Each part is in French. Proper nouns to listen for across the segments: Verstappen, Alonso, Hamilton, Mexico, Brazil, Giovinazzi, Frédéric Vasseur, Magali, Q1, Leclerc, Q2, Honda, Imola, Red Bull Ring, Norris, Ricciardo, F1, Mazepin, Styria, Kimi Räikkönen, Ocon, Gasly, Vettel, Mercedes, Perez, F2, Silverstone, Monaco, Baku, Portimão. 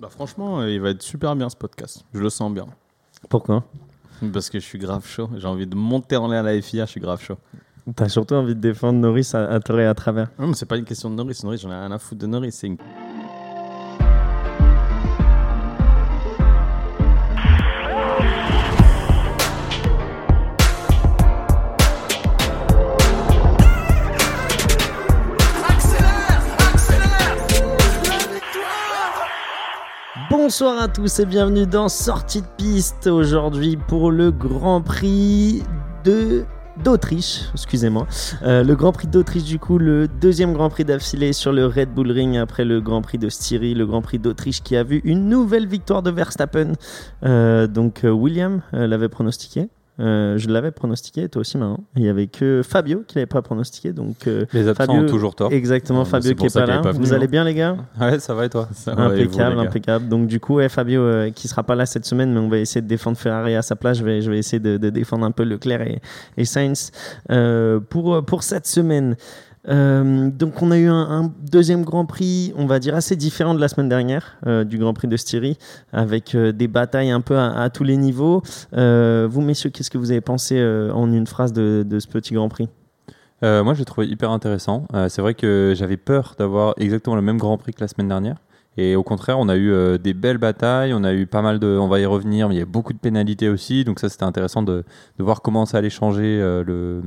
Bah franchement, il va être super bien ce podcast. Je le sens bien. Pourquoi ? Parce que je suis grave chaud. J'ai envie de monter en l'air à la FIA, je suis grave chaud. T'as surtout envie de défendre Norris à tort et à travers. Non, mais c'est pas une question de Norris. Norris, j'en ai rien à foutre de Norris. C'est une... Bonsoir à tous et bienvenue dans Sortie de piste aujourd'hui pour le Grand Prix d'Autriche, excusez-moi. Le Grand Prix d'Autriche du coup, le deuxième Grand Prix d'affilée sur le Red Bull Ring après le Grand Prix de Styrie, le Grand Prix d'Autriche qui a vu une nouvelle victoire de Verstappen. William l'avait pronostiqué. Je l'avais pronostiqué, toi aussi maintenant. Il n'y avait que Fabio qui ne l'avait pas pronostiqué. Donc, les absents Fabio, ont toujours tort. Exactement, Fabio qui n'est pas là. Vous allez bien les gars ? Ouais, ça va et toi ? Ça impeccable, va et vous, impeccable. Donc du coup, Fabio qui ne sera pas là cette semaine, mais on va essayer de défendre Ferrari à sa place. Je vais essayer de défendre un peu Leclerc et Sainz pour cette semaine. Donc on a eu un deuxième Grand Prix, on va dire assez différent de la semaine dernière, du Grand Prix de Styrie, avec des batailles un peu à tous les niveaux. Vous messieurs, qu'est-ce que vous avez pensé en une phrase de ce petit Grand Prix ? Moi j'ai trouvé hyper intéressant. C'est vrai que j'avais peur d'avoir exactement le même Grand Prix que la semaine dernière. Et au contraire, on a eu des belles batailles, on a eu pas mal de... On va y revenir, mais il y a beaucoup de pénalités aussi. Donc ça c'était intéressant de voir comment ça allait changer le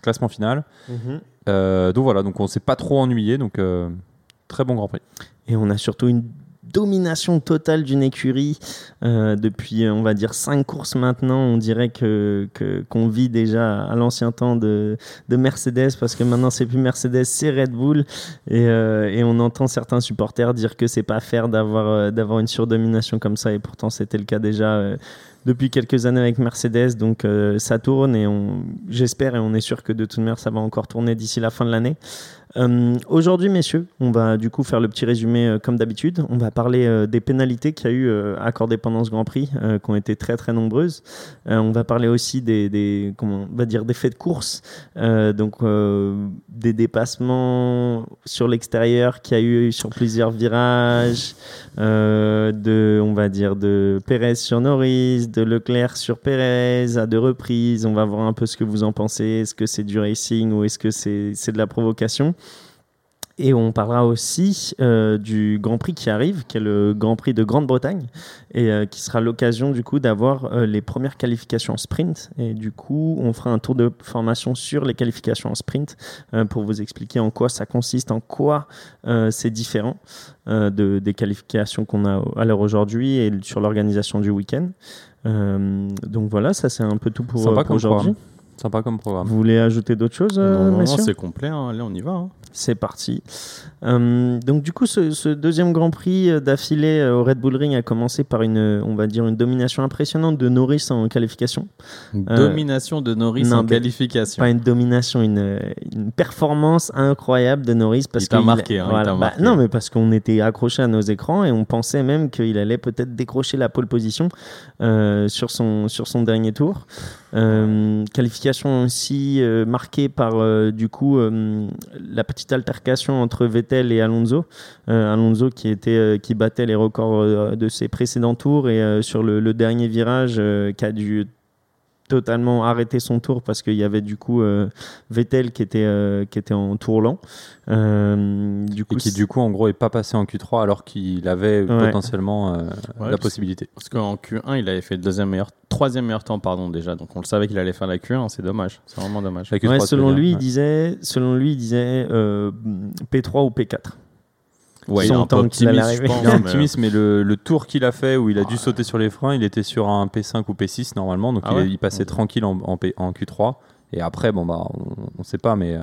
classement final. Donc voilà, donc on s'est pas trop ennuyé, donc très bon Grand Prix. Et on a surtout une domination totale d'une écurie depuis on va dire 5 courses maintenant. On dirait qu'on vit déjà à l'ancien temps de Mercedes, parce que maintenant c'est plus Mercedes, c'est Red Bull, et on entend certains supporters dire que c'est pas fair d'avoir une surdomination comme ça, et pourtant c'était le cas déjà depuis quelques années avec Mercedes, donc ça tourne et j'espère et on est sûr que de toute manière ça va encore tourner d'ici la fin de l'année. Aujourd'hui messieurs, on va du coup faire le petit résumé comme d'habitude. On va parler des pénalités qu'il y a eu accordées pendant ce Grand Prix, qui ont été très très nombreuses. On va parler aussi des faits de course, donc des dépassements sur l'extérieur qu'il y a eu sur plusieurs virages, de Perez sur Norris, de Leclerc sur Perez à deux reprises. On va voir un peu ce que vous en pensez. Est-ce que c'est du racing ou est-ce que c'est de la provocation ? Et on parlera aussi du Grand Prix qui arrive, qui est le Grand Prix de Grande-Bretagne, et qui sera l'occasion du coup d'avoir les premières qualifications en sprint. Et du coup, on fera un tour de formation sur les qualifications en sprint pour vous expliquer en quoi ça consiste, en quoi c'est différent des qualifications qu'on a à l'heure aujourd'hui et sur l'organisation du week-end. Donc voilà, ça c'est un peu tout pour aujourd'hui. Quoi. Sympa comme programme. Vous voulez ajouter d'autres choses, messieurs ? Non, c'est complet. Hein. Allez, on y va. Hein. C'est parti. Donc du coup, ce deuxième Grand Prix d'affilée au Red Bull Ring a commencé par une domination impressionnante de Norris en qualification. Qualification. Pas une domination, une performance incroyable de Norris. Parce qu'il t'a marqué. Marqué. Non, mais parce qu'on était accrochés à nos écrans et on pensait même qu'il allait peut-être décrocher la pole position sur son dernier tour. Qualification aussi marquée par la petite altercation entre Vettel et Alonso. Alonso qui battait les records de ses précédents tours et sur le dernier virage qui a dû totalement arrêter son tour parce qu'il y avait du coup Vettel qui était en tour lent. Du coup en gros n'est pas passé en Q3 alors qu'il avait potentiellement la possibilité. Parce qu'en Q1 il avait fait le troisième meilleur temps déjà, donc on le savait qu'il allait faire la Q1, c'est dommage, c'est vraiment dommage. La Q3, selon lui il disait P3 ou P4. Ouais, il est un peu optimiste, je pense. Il est optimiste, mais le tour qu'il a fait où il a dû sauter sur les freins, il était sur un P5 ou P6 normalement, donc il passait tranquille en Q3. Et après, on ne sait pas, mais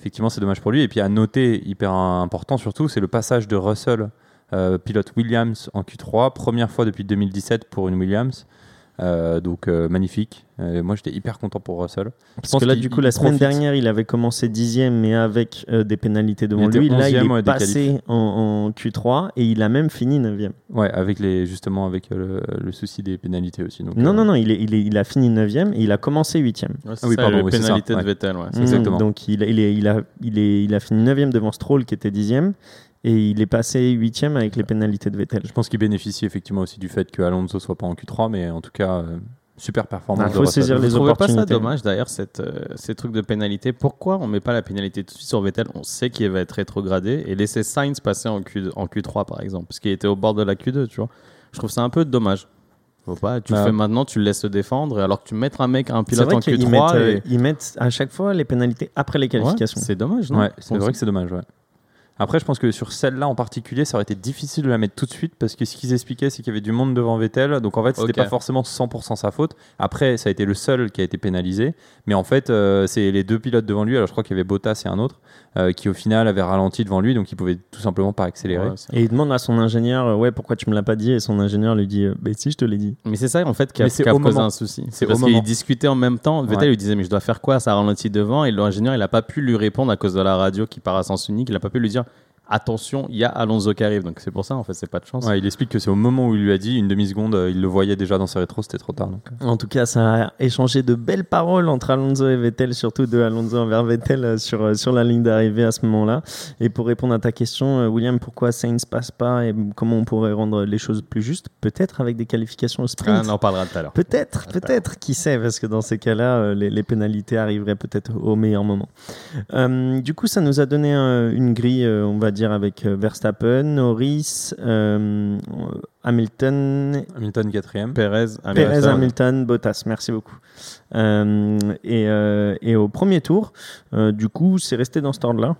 effectivement, c'est dommage pour lui. Et puis à noter, hyper important surtout, c'est le passage de Russell, pilote Williams en Q3, première fois depuis 2017 pour une Williams. Donc magnifique. Moi j'étais hyper content pour Russell. Parce que là du coup la semaine dernière il avait commencé 10e mais avec des pénalités devant lui. Là il est passé en Q3 et il a même fini 9e. Ouais, avec le souci des pénalités aussi. Donc, non, il a fini 9e et il a commencé 8e. Ouais, pénalités de Vettel. Exactement. Donc il a fini 9e devant Stroll qui était 10e. Et il est passé 8ème avec les pénalités de Vettel. Je pense qu'il bénéficie effectivement aussi du fait que Alonso soit pas en Q3, mais en tout cas super performance. Il faut saisir les opportunités. Pas ça dommage d'ailleurs ces trucs de pénalité. Pourquoi on met pas la pénalité tout de suite sur Vettel? On sait qu'il va être rétrogradé et laisser Sainz passer en Q3 par exemple, parce qu'il était au bord de la Q2, tu vois. Je trouve ça un peu dommage. Faut pas, tu le fais maintenant, tu le laisses se défendre, alors que tu mets un pilote en Q3. Ils mettent à chaque fois les pénalités après les qualifications. Ouais, c'est dommage, non? Ouais, c'est vrai que c'est dommage, ouais. Après, je pense que sur celle-là en particulier, ça aurait été difficile de la mettre tout de suite parce que ce qu'ils expliquaient, c'est qu'il y avait du monde devant Vettel. Donc en fait, c'était pas forcément 100% sa faute. Après, ça a été le seul qui a été pénalisé. Mais en fait, c'est les deux pilotes devant lui. Alors je crois qu'il y avait Bottas et un autre qui au final avait ralenti devant lui. Donc il pouvait tout simplement pas accélérer. Ouais, et il demande à son ingénieur pourquoi tu me l'as pas dit? Et son ingénieur lui dit si, je te l'ai dit. Mais c'est ça en fait qui a causé un souci. C'est parce qu'ils discutaient en même temps. Vettel lui disait mais je dois faire quoi? Ça ralentit devant. Et l'ingénieur, il a pas pu lui répondre à cause de la radio qui part à sens unique. Il a pas pu lui dire attention, il y a Alonso qui arrive. Donc c'est pour ça, en fait, c'est pas de chance. Ouais, il explique que c'est au moment où il lui a dit, une demi-seconde, il le voyait déjà dans ses rétros, c'était trop tard. Donc. En tout cas, ça a échangé de belles paroles entre Alonso et Vettel, surtout de Alonso envers Vettel sur la ligne d'arrivée à ce moment-là. Et pour répondre à ta question, William, pourquoi Sainz passe pas et comment on pourrait rendre les choses plus justes? Peut-être avec des qualifications au sprint. On en parlera tout à l'heure. Peut-être, qui sait, parce que dans ces cas-là, les pénalités arriveraient peut-être au meilleur moment. Du coup, ça nous a donné une grille, on va dire, avec Verstappen, Norris, Hamilton 4e, Perez, Hamilton, Bottas, merci beaucoup. Et au premier tour, du coup, c'est resté dans cet ordre-là.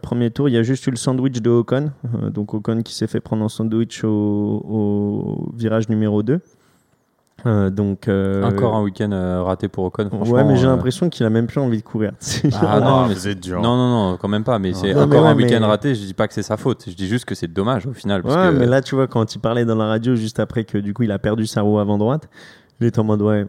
Premier tour, il y a juste eu le sandwich de Ocon, donc Ocon qui s'est fait prendre en sandwich au virage numéro 2. Encore un week-end raté pour Ocon, franchement. Ouais, mais j'ai l'impression qu'il a même plus envie de courir. Non, mais c'est dur. Non, quand même pas. Mais c'est un week-end raté. Je dis pas que c'est sa faute. Je dis juste que c'est dommage au final. Parce que... mais là, tu vois, quand il parlait dans la radio juste après que du coup il a perdu sa roue avant droite, il était en mode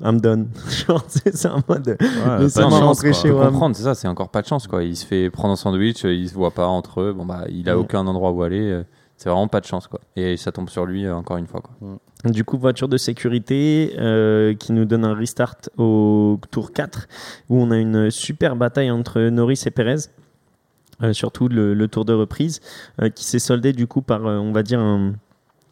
I'm done. C'est un mode. Laissez-moi rentrer chez moi. Comprendre, c'est ça. C'est encore pas de chance, quoi. Il se fait prendre un sandwich. Il se voit pas entre eux. Bon bah, il a aucun endroit où aller. C'est vraiment pas de chance, quoi. Et ça tombe sur lui encore une fois, quoi. Du coup, voiture de sécurité qui nous donne un restart au tour 4 où on a une super bataille entre Norris et Perez, surtout le tour de reprise qui s'est soldé du coup par, on va dire,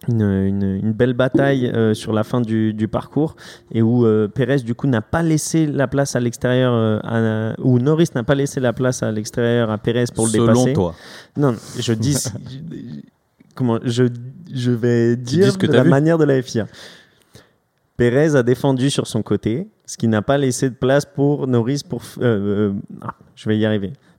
une belle bataille sur la fin du parcours et où Perez du coup n'a pas laissé la place à l'extérieur où Norris n'a pas laissé la place à l'extérieur à Perez pour le dépasser. Selon toi? Non, je dis... Comment je vais dire de la manière de la FIA. Perez a défendu sur son côté, ce qui n'a pas laissé de place pour Norris pour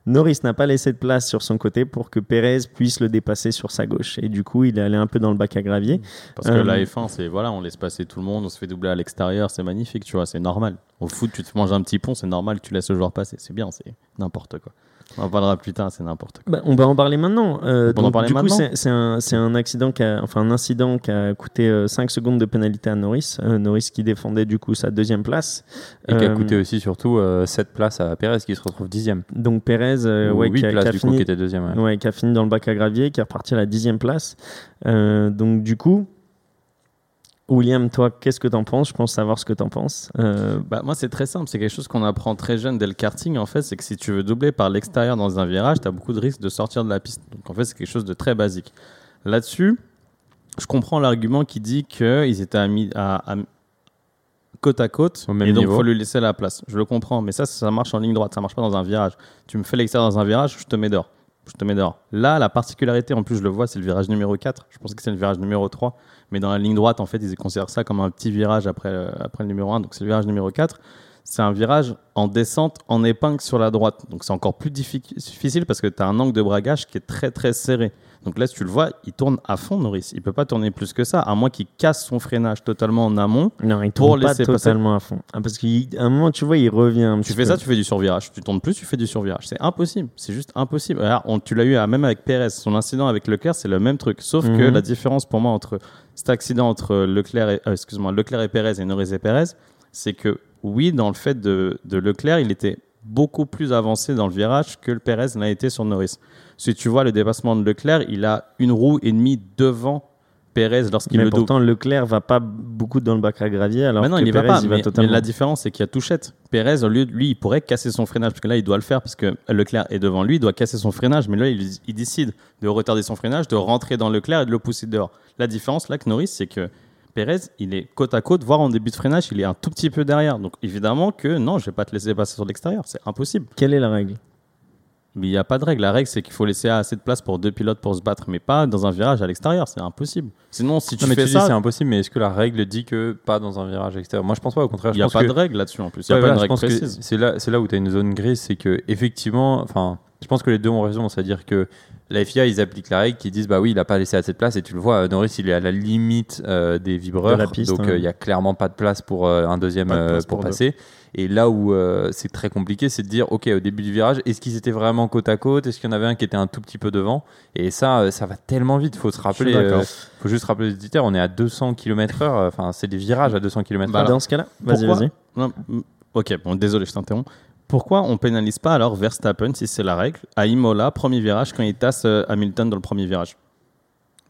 Norris n'a pas laissé de place sur son côté pour que Perez puisse le dépasser sur sa gauche. Et du coup, il est allé un peu dans le bac à gravier. Parce que la F1, c'est on laisse passer tout le monde, on se fait doubler à l'extérieur, c'est magnifique, tu vois, c'est normal. Au foot, tu te manges un petit pont, c'est normal que tu laisses le joueur passer. C'est bien, c'est n'importe quoi. On en parlera plus tard, c'est n'importe quoi. Bah, on va en parler maintenant. Du coup, c'est un accident incident qui a coûté 5 secondes de pénalité à Norris. Norris qui défendait du coup sa deuxième place. Et qui a coûté aussi surtout 7 places à Perez qui se retrouve 10e. Donc Perez, qui était deuxième. Ouais, qui a fini dans le bac à gravier, qui est reparti à la 10e place. Donc du coup... William, toi, qu'est-ce que t'en penses? Je pense savoir ce que t'en penses. Moi, c'est très simple. C'est quelque chose qu'on apprend très jeune dès le karting. En fait, c'est que si tu veux doubler par l'extérieur dans un virage, t'as beaucoup de risques de sortir de la piste. Donc, en fait, c'est quelque chose de très basique. Là-dessus, je comprends l'argument qui dit qu'ils étaient à côte à côte et niveau. Donc il faut lui laisser la place. Je le comprends, mais ça marche en ligne droite. Ça marche pas dans un virage. Tu me fais l'extérieur dans un virage, je te mets dehors. Là, la particularité, en plus, je le vois, c'est le virage numéro 4. Je pense que c'est le virage numéro 3. Mais dans la ligne droite, en fait, ils considèrent ça comme un petit virage après le numéro 1. Donc, c'est le virage numéro 4. C'est un virage en descente, en épingle sur la droite. Donc, c'est encore plus difficile parce que tu as un angle de bragage qui est très, très serré. Donc là, si tu le vois, il tourne à fond, Norris. Il ne peut pas tourner plus que ça, à moins qu'il casse son freinage totalement en amont. Non, il ne tourne pas totalement à fond. Ah, parce qu'à un moment, tu vois, il revient un petit peu. Tu fais ça, tu fais du survirage. Tu tournes plus, tu fais du survirage. C'est impossible. C'est juste impossible. Alors, tu l'as eu même avec Perez. Son incident avec Leclerc, c'est le même truc. Sauf que la différence pour moi entre cet accident entre Leclerc et Perez et Norris et Perez, c'est que oui, dans le fait de Leclerc, il était beaucoup plus avancé dans le virage que le Perez n'a été sur Norris. Si tu vois le dépassement de Leclerc, il a une roue et demie devant Perez lorsqu'il mais le pourtant Leclerc va pas beaucoup dans le bac à gravier alors non, que il Perez va pas, il va totalement. Mais la différence c'est qu'il y a touchette. Perez lui il pourrait casser son freinage parce que là il doit le faire parce que Leclerc est devant lui, il doit casser son freinage mais là il décide de retarder son freinage, de rentrer dans Leclerc et de le pousser dehors. La différence là que Norris c'est que Perez il est côte à côte, voire en début de freinage il est un tout petit peu derrière, donc évidemment que non je vais pas te laisser passer sur l'extérieur, c'est impossible. Quelle est la règle? Mais il n'y a pas de règle. La règle, c'est qu'il faut laisser assez de place pour deux pilotes pour se battre, mais pas dans un virage à l'extérieur. C'est impossible. Sinon, si tu non, fais mais tu ça, dis c'est impossible. Mais est-ce que la règle dit que pas dans un virage extérieur? Moi, je pense pas. Au contraire, il n'y a pas de règle là-dessus en plus. Il n'y a pas de règle précise. C'est là où tu as une zone grise, c'est que effectivement, enfin, je pense que les deux ont raison, c'est-à-dire que la FIA, ils appliquent la règle, qui disent bah oui, il a pas laissé assez de place, et tu le vois, Norris, il est à la limite des vibreurs, de la piste, donc il y a clairement pas de place pour un deuxième pour passer. Deux. Et là où c'est très compliqué, c'est de dire, ok, au début du virage, est-ce qu'ils étaient vraiment côte à côte? Est-ce qu'il y en avait un qui était un tout petit peu devant? Et ça va tellement vite. Faut se rappeler, faut juste rappeler les auditeurs, on est à 200 km/h. Enfin, c'est des virages à 200 km/h. Bah, dans ce cas-là, vas-y. Non, ok, bon, désolé, je t'interromps. Pourquoi on pénalise pas alors Verstappen, si c'est la règle, à Imola, premier virage, quand il tasse Hamilton dans le premier virage?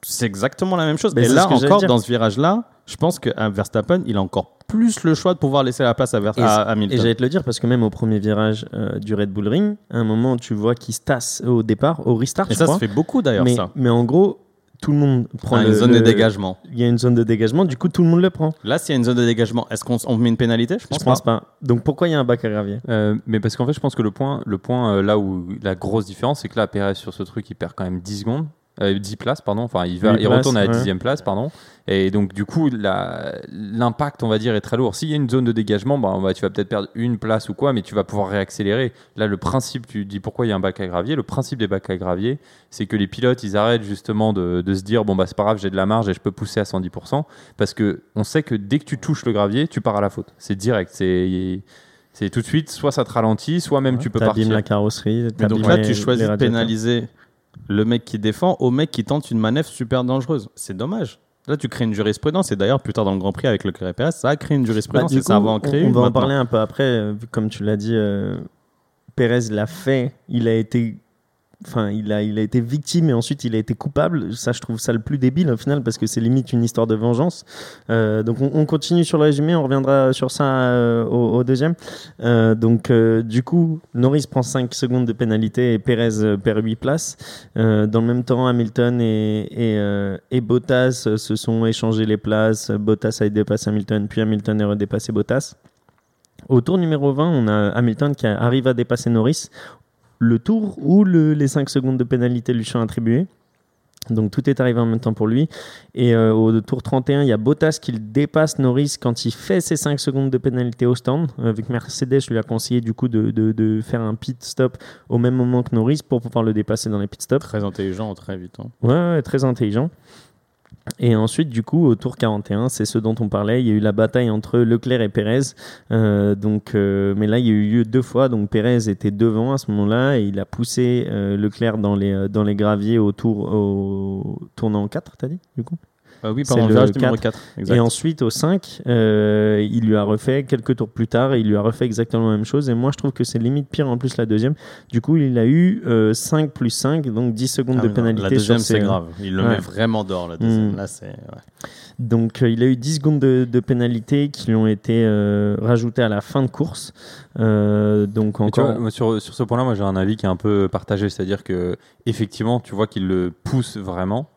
C'est exactement la même chose. Mais et là encore, dans ce virage-là, je pense que Verstappen, il a encore plus le choix de pouvoir laisser la place à Hamilton. Et j'allais te le dire, parce que même au premier virage du Red Bull Ring, à un moment, tu vois qu'il se tasse au départ, au restart, et je crois. Ça se fait beaucoup d'ailleurs, mais, ça. Mais en gros, tout le monde prend une zone de dégagement. Il y a une zone de dégagement, du coup, tout le monde le prend. Là, s'il y a une zone de dégagement, est-ce qu'on met une pénalité? Je pense pas. Donc, pourquoi il y a un bac à gravier? Mais parce qu'en fait, je pense que le point là où la grosse différence, c'est que là, Perez, sur ce truc, il perd quand même 10 places, pardon. Enfin, il retourne à la 10e place, pardon. Et donc, du coup, l'impact, on va dire, est très lourd. S'il y a une zone de dégagement, tu vas peut-être perdre une place ou quoi, mais tu vas pouvoir réaccélérer. Là, le principe, tu dis pourquoi il y a un bac à gravier. Le principe des bacs à gravier, c'est que les pilotes, ils arrêtent justement de se dire, c'est pas grave, j'ai de la marge et je peux pousser à 110%. Parce qu'on sait que dès que tu touches le gravier, tu pars à la faute. C'est direct. C'est tout de suite, soit ça te ralentit, soit même tu peux partir. T'abîmes la carrosserie. Donc là, tu choisis de pénaliser le mec qui défend au mec qui tente une manœuvre super dangereuse. C'est dommage. Là, tu crées une jurisprudence. Et d'ailleurs, plus tard dans le Grand Prix avec Leclerc et Perez, ça a créé une jurisprudence. Bah, et coup, ça va en créer on va en parler un peu après. Comme tu l'as dit, Perez l'a fait. Il a été victime et ensuite il a été coupable. Ça, je trouve ça le plus débile au final parce que c'est limite une histoire de vengeance. Donc on continue sur le résumé, on reviendra sur ça au deuxième. Du coup, Norris prend 5 secondes de pénalité et Perez perd 8 places. Dans le même temps, Hamilton et Bottas se sont échangés les places. Bottas a dépassé Hamilton, puis Hamilton a redépassé Bottas. Au tour numéro 20, on a Hamilton qui arrive à dépasser Norris. Le tour où les 5 secondes de pénalité lui sont attribuées. Donc tout est arrivé en même temps pour lui. Et au tour 31, il y a Bottas qui dépasse Norris quand il fait ses 5 secondes de pénalité au stand. Avec Mercedes, je lui ai conseillé du coup de faire un pit stop au même moment que Norris pour pouvoir le dépasser dans les pit stops. Très intelligent, très vite. Hein. Ouais, très intelligent. Et ensuite, du coup, au tour 41, c'est ce dont on parlait. Il y a eu la bataille entre Leclerc et Perez. Mais là, il y a eu lieu 2 fois. Donc, Perez était devant à ce moment-là et il a poussé Leclerc dans les graviers au tournant 4, t'as dit, du coup? Oui, pardon, c'est le numéro 4. Exact. Et ensuite, au 5, il lui a refait quelques tours plus tard, il lui a refait exactement la même chose. Et moi, je trouve que c'est limite pire en plus la deuxième. Du coup, il a eu 5 plus 5, donc 10 secondes de pénalité. La deuxième, c'est grave. Il le met vraiment dehors, la deuxième. Là, c'est... Ouais. Donc, il a eu 10 secondes de pénalité qui lui ont été rajoutées à la fin de course. Donc encore... vois, sur ce point-là, moi, j'ai un avis qui est un peu partagé. C'est-à-dire qu'effectivement, tu vois qu'il le pousse vraiment.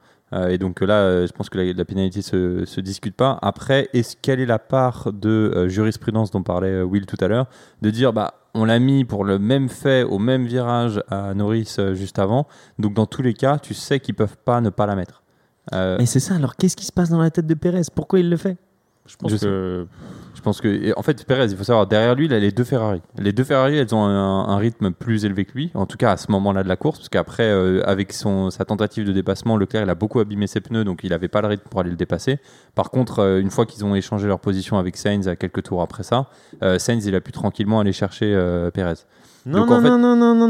Et donc là, je pense que la pénalité se discute pas. Après, quelle est la part de jurisprudence dont parlait Will tout à l'heure, de dire on l'a mis pour le même fait au même virage à Norris juste avant, donc dans tous les cas, tu sais qu'ils peuvent pas ne pas la mettre. Mais c'est ça. Alors, qu'est-ce qui se passe dans la tête de Perez? Pourquoi il le fait? Je pense que en fait, Perez, il faut savoir, derrière lui, il a les deux Ferrari. Les deux Ferrari, elles ont un rythme plus élevé que lui, en tout cas à ce moment-là de la course, parce qu'après, avec sa tentative de dépassement, Leclerc, il a beaucoup abîmé ses pneus, donc il n'avait pas le rythme pour aller le dépasser. Par contre, une fois qu'ils ont échangé leur position avec Sainz à quelques tours après ça, Sainz, il a pu tranquillement aller chercher Perez. Non,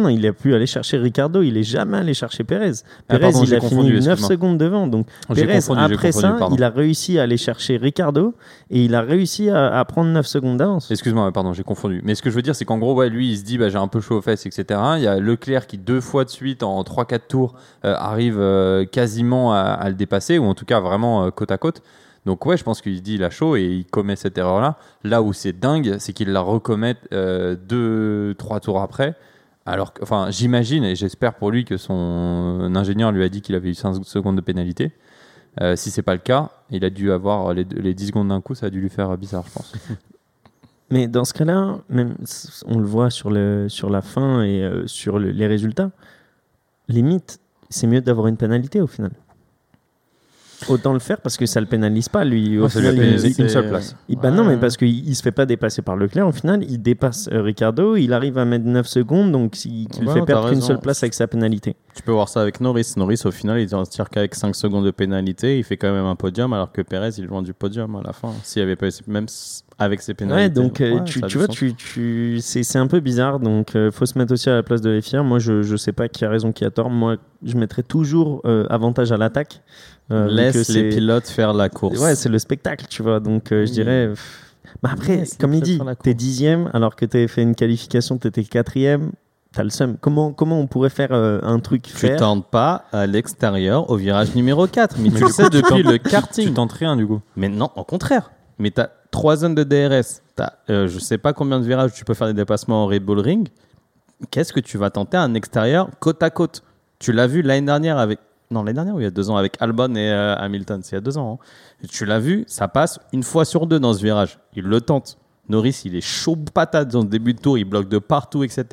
il a pu aller chercher Ricciardo, il n'est jamais allé chercher Perez. Perez, il a fini 9 secondes devant. Donc Perez, après ça, il a réussi à aller chercher Ricciardo et il a réussi à à prendre 9 secondes d'avance. Excuse-moi, pardon, j'ai confondu. Mais ce que je veux dire, c'est qu'en gros, ouais, lui, il se dit, bah, j'ai un peu chaud aux fesses, etc. Il y a Leclerc qui, deux fois de suite, en 3-4 tours, arrive quasiment à le dépasser, ou en tout cas vraiment côte à côte. Donc ouais, je pense qu'il se dit, il a chaud et il commet cette erreur-là. Là où c'est dingue, c'est qu'il la recommette 2-3 tours après. Alors, enfin, j'imagine et j'espère pour lui que son ingénieur lui a dit qu'il avait eu 5 secondes de pénalité. Si c'est pas le cas, il a dû avoir les 10 secondes d'un coup, ça a dû lui faire bizarre, je pense. Mais dans ce cas-là, même, on le voit sur la fin et sur les résultats, limite, c'est mieux d'avoir une pénalité au final. Autant le faire parce que ça le pénalise pas, lui. Au final, il une seule place. Bah non, mais parce qu'il se fait pas dépasser par Leclerc. Au final, il dépasse Ricciardo, il arrive à mettre 9 secondes, donc il fait perdre qu'une seule place avec sa pénalité. Tu peux voir ça avec Norris. Norris, au final, il ne tire qu'avec 5 secondes de pénalité, il fait quand même un podium, alors que Perez, il loin du podium à la fin. S'il avait pas même avec ses pénalités. Ouais, donc tu vois, c'est un peu bizarre, donc faut se mettre aussi à la place de la FIA. Moi, je sais pas qui a raison, qui a tort. Moi, je mettrai toujours avantage à l'attaque. Laisse les pilotes faire la course. Ouais, c'est le spectacle, tu vois. Donc, je dirais. Bah après, comme il dit, t'es 10e alors que t'avais fait une qualification, t'étais 4e. T'as le seum. Comment on pourrait faire un truc Tu tentes pas à l'extérieur au virage numéro 4. Mais tu sais, depuis le karting. Tu tentes rien, du coup. Mais non, au contraire. Mais t'as 3 zones de DRS. T'as je sais pas combien de virages tu peux faire des dépassements en Red Bull Ring. Qu'est-ce que tu vas tenter à un extérieur côte à côte? Tu l'as vu l'année dernière ou il y a 2 ans avec Albon et Hamilton, c'est il y a 2 ans. Hein. Tu l'as vu, ça passe une fois sur 2 dans ce virage. Il le tente. Norris, il est chaud patate dans le début de tour, il bloque de partout, etc.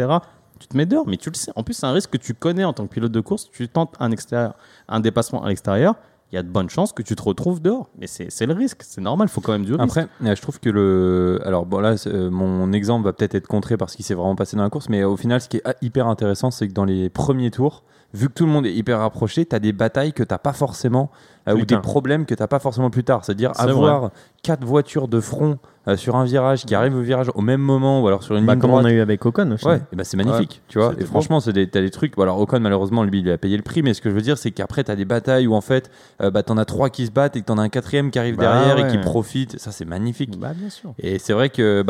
Tu te mets dehors, mais tu le sais. En plus, c'est un risque que tu connais en tant que pilote de course. Tu tentes un dépassement à l'extérieur, il y a de bonnes chances que tu te retrouves dehors. Mais c'est le risque, c'est normal, il faut quand même du risque. Après, je trouve que Alors bon, là, mon exemple va peut-être être contré parce qu'il s'est vraiment passé dans la course, mais au final, ce qui est hyper intéressant, c'est que dans les premiers tours, vu que tout le monde est hyper rapproché, tu as des batailles que tu n'as pas forcément, ou des problèmes que tu n'as pas forcément plus tard. C'est-à-dire avoir 4 voitures de front sur un virage qui arrivent au virage au même moment, ou alors sur une ligne droite. Comme on a eu avec Ocon aussi. Ouais, et bah c'est magnifique. Ouais, tu vois. Et franchement, tu as des trucs. Bon, alors Ocon, malheureusement, lui, il a payé le prix, mais ce que je veux dire, c'est qu'après, tu as des batailles où en fait, tu en as 3 qui se battent et que tu en as un 4e qui arrive derrière et qui profite. Ça, c'est magnifique. Bah, bien sûr. Et c'est vrai que,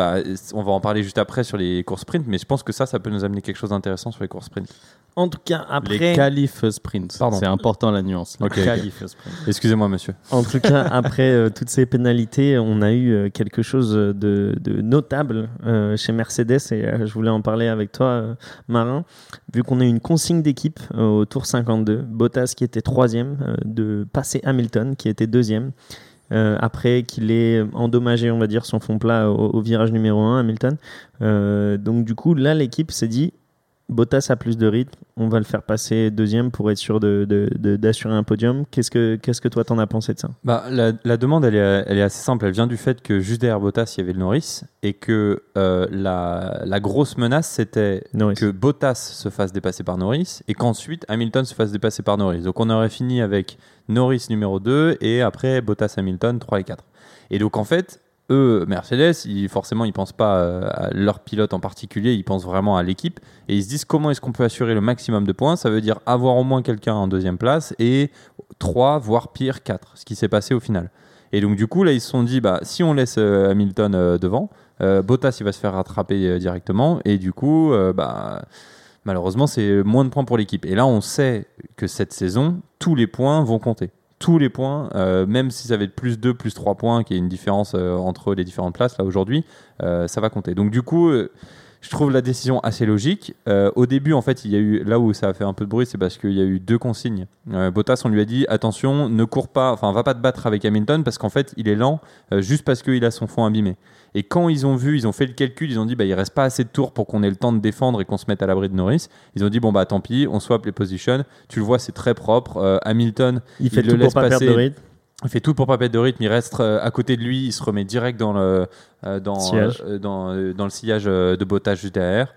on va en parler juste après sur les courses sprint, mais je pense que ça peut nous amener quelque chose d'intéressant sur les courses sprint. En tout cas, après. Les qualifs sprint. Pardon. C'est important la nuance. Okay, qualifs sprint. Excusez-moi, monsieur. En tout cas, après toutes ces pénalités, on a eu quelque chose de notable chez Mercedes et je voulais en parler avec toi, Marin. Vu qu'on a eu une consigne d'équipe au tour 52, Bottas qui était 3e, de passer Hamilton qui était 2e. Après qu'il ait endommagé, on va dire, son fond plat au virage numéro 1, Hamilton. Donc, du coup, là, l'équipe s'est dit. Bottas a plus de rythme, on va le faire passer 2e pour être sûr d'assurer un podium. Qu'est-ce que toi t'en as pensé de ça ? La demande elle est assez simple, elle vient du fait que juste derrière Bottas il y avait le Norris et que la grosse menace c'était Norris. Que Bottas se fasse dépasser par Norris et qu'ensuite Hamilton se fasse dépasser par Norris. Donc on aurait fini avec Norris numéro 2 et après Bottas Hamilton 3 et 4. Et donc en fait eux, Mercedes, forcément, ils ne pensent pas à leur pilote en particulier, ils pensent vraiment à l'équipe et ils se disent comment est-ce qu'on peut assurer le maximum de points. Ça veut dire avoir au moins quelqu'un en 2e place et 3, voire pire 4, ce qui s'est passé au final. Et donc du coup, là, ils se sont dit, si on laisse Hamilton devant, Bottas, il va se faire rattraper directement et du coup, malheureusement, c'est moins de points pour l'équipe. Et là, on sait que cette saison, tous les points vont compter. Tous les points, même si ça va être plus 2, plus 3 points, qui est une différence entre les différentes places, là aujourd'hui, ça va compter. Donc du coup, je trouve la décision assez logique. Au début, en fait, il y a eu, là où ça a fait un peu de bruit, c'est parce qu'il y a eu 2 consignes. Bottas, on lui a dit, attention, ne cours pas, enfin, va pas te battre avec Hamilton, parce qu'en fait, il est lent, juste parce qu'il a son fond abîmé. Et quand ils ont fait le calcul, ils ont dit il reste pas assez de tours pour qu'on ait le temps de défendre et qu'on se mette à l'abri de Norris. Ils ont dit tant pis, on swap les positions. Tu le vois, c'est très propre. Hamilton, il le laisse passer. Il fait tout pour pas perdre de rythme. Il reste à côté de lui, il se remet direct dans le sillage de Bottas juste derrière.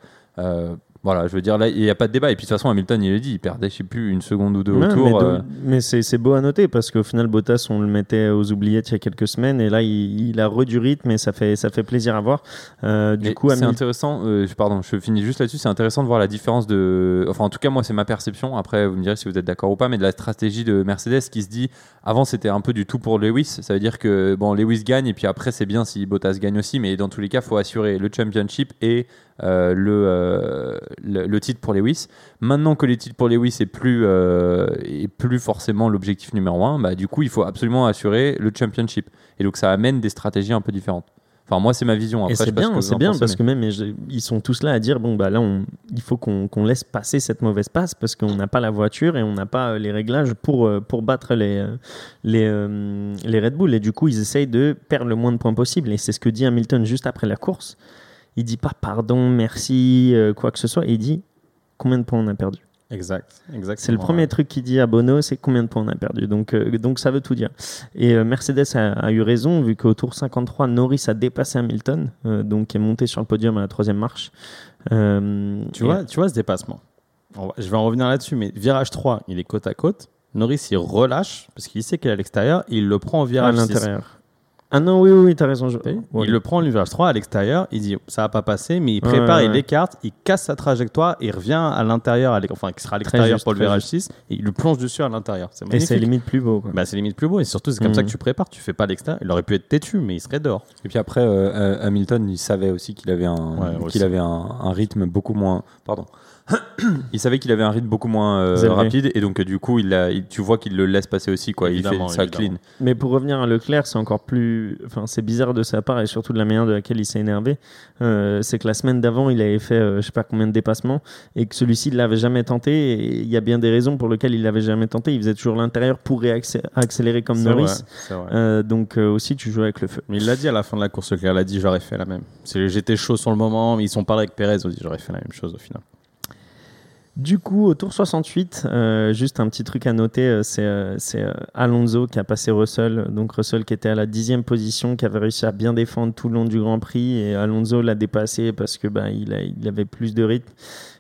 Voilà, je veux dire, là, il n'y a pas de débat. Et puis, de toute façon, Hamilton, il le dit, il perdait, je ne sais plus, une seconde ou deux au tour. Mais c'est beau à noter, parce qu'au final, Bottas, on le mettait aux oubliettes il y a quelques semaines, et là, il a re du rythme, et ça fait plaisir à voir. C'est intéressant, pardon, je finis juste là-dessus, c'est intéressant de voir la différence de... Enfin, en tout cas, moi, c'est ma perception. Après, vous me direz si vous êtes d'accord ou pas, mais de la stratégie de Mercedes qui se dit, avant, c'était un peu du tout pour Lewis. Ça veut dire que, bon, Lewis gagne, et puis après, c'est bien si Bottas gagne aussi, mais dans tous les cas, il faut assurer le championship et... le titre pour Lewis. Maintenant que le titre pour Lewis est plus forcément l'objectif numéro 1, bah, du coup il faut absolument assurer le championship, et donc ça amène des stratégies un peu différentes. Enfin, moi, c'est ma vision. Après, et c'est bien parce que même ils sont tous là à dire bon, bah là, il faut qu'on laisse passer cette mauvaise passe parce qu'on n'a pas la voiture et on n'a pas les réglages pour battre les Red Bull. Et du coup, ils essayent de perdre le moins de points possible. Et c'est ce que dit Hamilton juste après la course. Il dit pas pardon, merci, quoi que ce soit. Et il dit combien de points on a perdu. Exact, exactement. C'est le premier truc qu'il dit à Bono, c'est combien de points on a perdu. Donc ça veut tout dire. Et Mercedes a eu raison, vu qu'au tour 53, Norris a dépassé Hamilton, donc est monté sur le podium à la troisième marche. Tu vois ce dépassement. Je vais en revenir là-dessus, mais virage 3, il est côte à côte. Norris, il relâche, parce qu'il sait qu'il est à l'extérieur, il le prend en virage 6. À l'intérieur. 6. Ah non, oui, t'as raison. Il le prend, le virage 3 à l'extérieur, il dit ça va pas passer, mais il prépare, il l'écarte, il casse sa trajectoire, il revient à l'intérieur, enfin qui sera à l'extérieur pour le virage 6, et il le plonge dessus à l'intérieur. C'est magnifique. Et c'est limite plus beau. Quoi. Bah, c'est limite plus beau, et surtout c'est comme ça que tu prépares, tu fais pas l'extérieur. Il aurait pu être têtu, mais il serait dehors. Et puis après, Hamilton, il savait aussi qu'il avait un rythme beaucoup moins. Pardon. Il savait qu'il avait un rythme beaucoup moins rapide, et donc du coup tu vois qu'il le laisse passer aussi, quoi. Il fait ça clean. Mais pour revenir à Leclerc, c'est encore plus, enfin c'est bizarre de sa part, et surtout de la manière de laquelle il s'est énervé, c'est que la semaine d'avant il avait fait je sais pas combien de dépassements, et que celui-ci il l'avait jamais tenté, et il y a bien des raisons pour lesquelles il l'avait jamais tenté. Il faisait toujours l'intérieur pour accélérer comme c'est Norris, vrai. Donc aussi tu joues avec le feu. Mais il l'a dit à la fin de la course, Leclerc l'a dit, j'aurais fait la même, j'étais chaud sur le moment, mais ils sont parlé avec Perez aussi, j'aurais fait la même chose au final. Du coup, au tour 68, juste un petit truc à noter, c'est Alonso qui a passé Russell. Donc Russell qui était à la 10e position, qui avait réussi à bien défendre tout le long du Grand Prix, et Alonso l'a dépassé parce que il avait plus de rythme.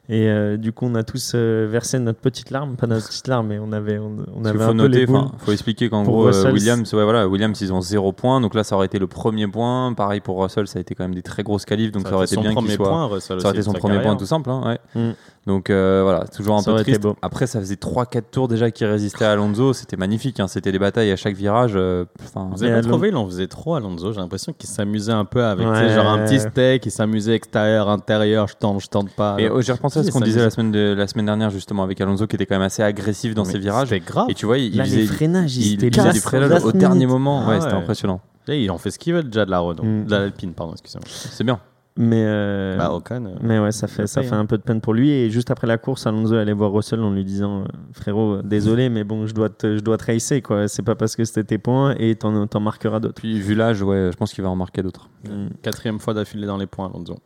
Et du coup, on a tous versé notre petite larme, pas notre petite larme, mais on avait un peu les boules. Faut expliquer qu'en gros, Williams, Williams, ils ont 0 point, donc là, ça aurait été le premier point. Pareil pour Russell, ça a été quand même des très grosses qualifs, donc ça aurait été bien qu'il soit. Ça aurait été son premier point, tout simple. Hein, ouais. Donc voilà, toujours un peu triste. Après, ça faisait 3-4 tours déjà qu'il résistait à Alonso, c'était magnifique. Hein, c'était des batailles à chaque virage. Vous avez trouvé, il en faisait trop, Alonso. J'ai l'impression qu'il s'amusait un peu avec, genre un petit steak, il s'amusait extérieur, intérieur, je tente pas. Et j'ai repensé. C'est ce qu'on disait la semaine dernière justement avec Alonso, qui était quand même assez agressif dans ses virages. C'était grave. Et tu vois, il faisait des freinages au dernier moment. Ah ouais, c'était impressionnant. Là, il en fait ce qu'il veut déjà de la Renault, de l'Alpine, pardon, excusez-moi. C'est bien. Mais Ocon. Mais ouais, ça fait un peu de peine pour lui. Et juste après la course, Alonso allait voir Russell en lui disant frérot, désolé, mais bon, je dois te racer, quoi. C'est pas parce que c'était tes points et t'en marqueras d'autres. Puis vu l'âge, je pense qu'il va en marquer d'autres. 4e fois d'affilée dans les points, Alonso.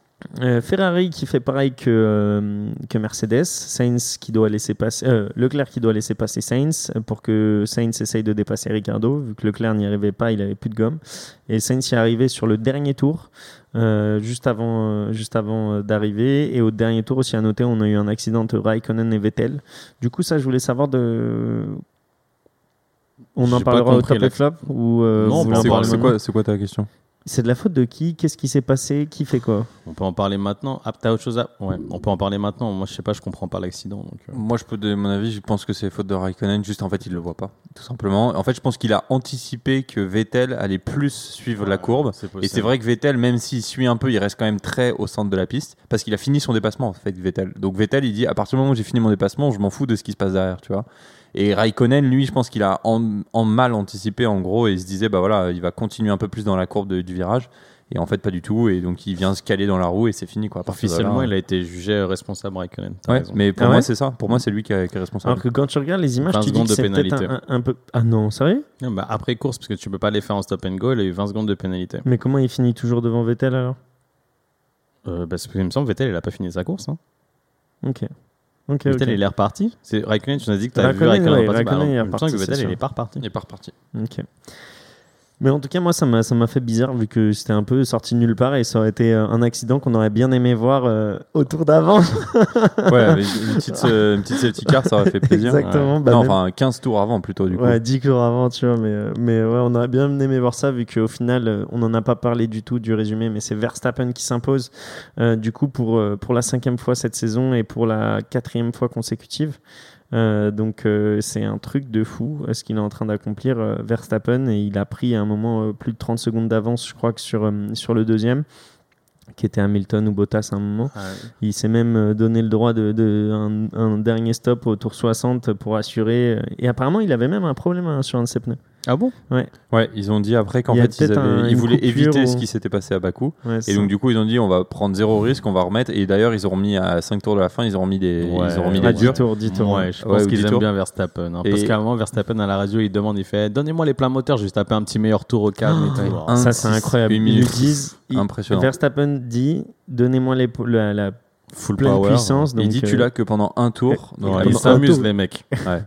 Ferrari qui fait pareil que Mercedes, Sainz qui doit laisser passer Leclerc qui doit laisser passer Sainz pour que Sainz essaye de dépasser Ricciardo, vu que Leclerc n'y arrivait pas, il avait plus de gomme, et Sainz y est arrivé sur le dernier tour, juste avant d'arriver. Et au dernier tour aussi à noter, on a eu un accident entre Räikkönen et Vettel. Du coup, ça, je voulais savoir de... On en parlera au top et flop ou non, c'est quoi ta question? C'est de la faute de qui ? Qu'est-ce qui s'est passé ? Qui fait quoi ? On peut en parler maintenant. Ah, t'as autre chose à... Ouais, on peut en parler maintenant. Moi, je sais pas, je comprends pas l'accident. Donc moi, je peux donner mon avis. Je pense que c'est faute de Räikkönen. Juste, en fait, il le voit pas, tout simplement. En fait, je pense qu'il a anticipé que Vettel allait plus suivre la courbe. C'est possible. Et c'est vrai que Vettel, même s'il suit un peu, il reste quand même très au centre de la piste parce qu'il a fini son dépassement, en fait, Vettel. Donc Vettel, il dit, à partir du moment où j'ai fini mon dépassement, je m'en fous de ce qui se passe derrière, tu vois. Et Räikkönen, lui, je pense qu'il a mal anticipé, en gros, et il se disait il va continuer un peu plus dans la courbe du virage, et en fait pas du tout, et donc il vient se caler dans la roue et c'est fini, quoi. Officiellement, il a été jugé responsable, Räikkönen. Ouais, mais pour moi c'est ça, pour moi c'est lui qui est responsable. Alors que quand tu regardes les images, tu dis que c'est peut-être un peu... Ah non, sérieux ? Non, après course, parce que tu peux pas les faire en stop and go, il a eu 20 secondes de pénalité. Mais comment il finit toujours devant Vettel alors ? C'est parce qu'il me semble Vettel il a pas fini sa course. Hein. Ok. Vettel, il est reparti. C'est Räikkönen, tu nous as dit que tu as vu Räikkönen reparti. Bah, il est reparti. Il est pas reparti. Ok. Mais en tout cas, moi, ça m'a fait bizarre vu que c'était un peu sorti nulle part et ça aurait été un accident qu'on aurait bien aimé voir au tour d'avant. Ouais, avec une petite safety car, ça aurait fait plaisir. Exactement. Ouais. Bah non, même... enfin, 15 tours avant plutôt, du coup. Ouais, 10 tours avant, tu vois. Mais ouais, on aurait bien aimé voir ça vu qu'au final, on n'en a pas parlé du tout du résumé, mais c'est Verstappen qui s'impose du coup pour la 5e fois cette saison et pour la 4e fois consécutive. Donc c'est un truc de fou ce qu'il est en train d'accomplir Verstappen, et il a pris à un moment plus de 30 secondes d'avance, je crois, que sur le deuxième qui était Hamilton ou Bottas à un moment. Ah ouais. Il s'est même donné le droit d'un dernier stop au tour 60 pour assurer, et apparemment il avait même un problème sur un de ses pneus. Ah bon ? Ouais, ils ont dit après qu'en fait ils voulaient éviter ce qui s'était passé à Baku, et donc du coup ils ont dit on va prendre zéro risque, on va remettre, et d'ailleurs ils ont remis à 5 tours de la fin, ils ont remis des durs. 10 tours. Ouais, je pense qu'ils aiment bien Verstappen, hein, parce qu'à un moment Verstappen à la radio il demande, il fait donnez-moi les pleins moteurs, juste taper un petit meilleur tour au calme. Oh, ça c'est incroyable. Impressionnant. Verstappen dit donnez-moi la full power, puissance. Il dit tu l'as que pendant un tour. Ils s'amusent les mecs. Ouais.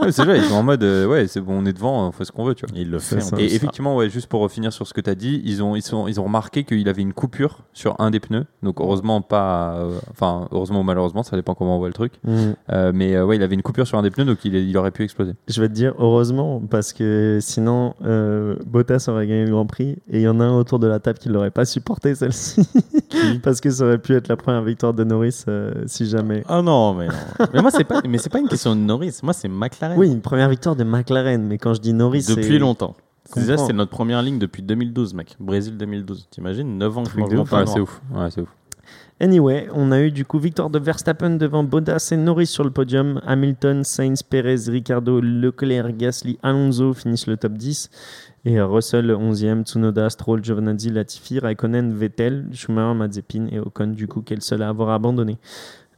Ouais, c'est vrai, ils sont en mode ouais, c'est bon, on est devant, on fait ce qu'on veut, tu vois. Il le fait. Et effectivement, ouais, juste pour finir sur ce que tu as dit, ils ont remarqué qu'il avait une coupure sur un des pneus. Donc heureusement pas enfin heureusement ou malheureusement, ça dépend comment on voit le truc. Mais ouais, il avait une coupure sur un des pneus, donc il aurait pu exploser. Je vais te dire heureusement, parce que sinon Bottas aurait gagné le Grand Prix, et il y en a un autour de la table qui l'aurait pas supporté celle-ci. Parce que ça aurait pu être la première victoire de Norris si jamais. Ah non, mais non. Mais moi c'est pas une question de Norris, moi c'est McLaren. Oui, une première victoire de McLaren, mais quand je dis Norris, depuis longtemps. Déjà, c'est notre première ligne depuis 2012, mec. Brésil 2012, t'imagines 9 ans que je m'en parle. C'est ouf. Anyway, on a eu du coup victoire de Verstappen devant Bottas et Norris sur le podium. Hamilton, Sainz, Perez, Ricciardo, Leclerc, Gasly, Alonso finissent le top 10. Et Russell 11e, Tsunoda, Stroll, Giovinazzi, Latifi, Räikkönen, Vettel, Schumacher, Mazepin et Ocon, du coup, qui est le seul à avoir abandonné.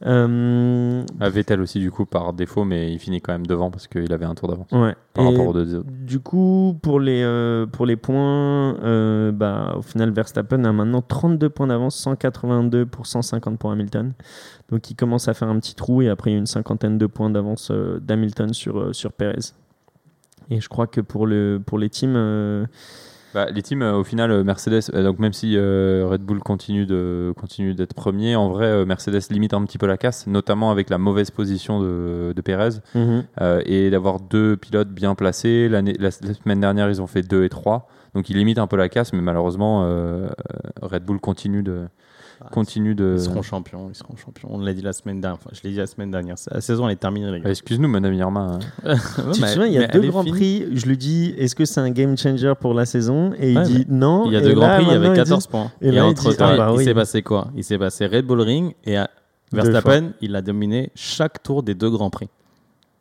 Vettel aussi du coup par défaut, mais il finit quand même devant parce qu'il avait un tour d'avance par rapport aux deux autres. Du coup pour les points au final Verstappen a maintenant 32 points d'avance, 182 pour 150 pour Hamilton, donc il commence à faire un petit trou, et après il y a une cinquantaine de points d'avance d'Hamilton sur Perez. Et je crois que pour les teams les teams, au final, Mercedes, donc même si Red Bull continue d'être premier, en vrai, Mercedes limite un petit peu la casse, notamment avec la mauvaise position de Perez, et d'avoir deux pilotes bien placés. La semaine dernière, ils ont fait 2 et 3, donc ils limitent un peu la casse, mais malheureusement, Red Bull continue de... Ils seront champions. On l'a dit la semaine dernière. Enfin, je l'ai dit la semaine dernière. La saison, elle est terminée, les gars. Excuse-nous, madame Irma. Tu te souviens, il y a 2 grands prix. Je lui dis, est-ce que c'est un game changer pour la saison ? Et il dit non. Il y a 2 grands prix, il y avait 14 points. Et entre-temps, il s'est passé quoi ? Il s'est passé Red Bull Ring, et Verstappen, il a dominé chaque tour des 2 grands prix.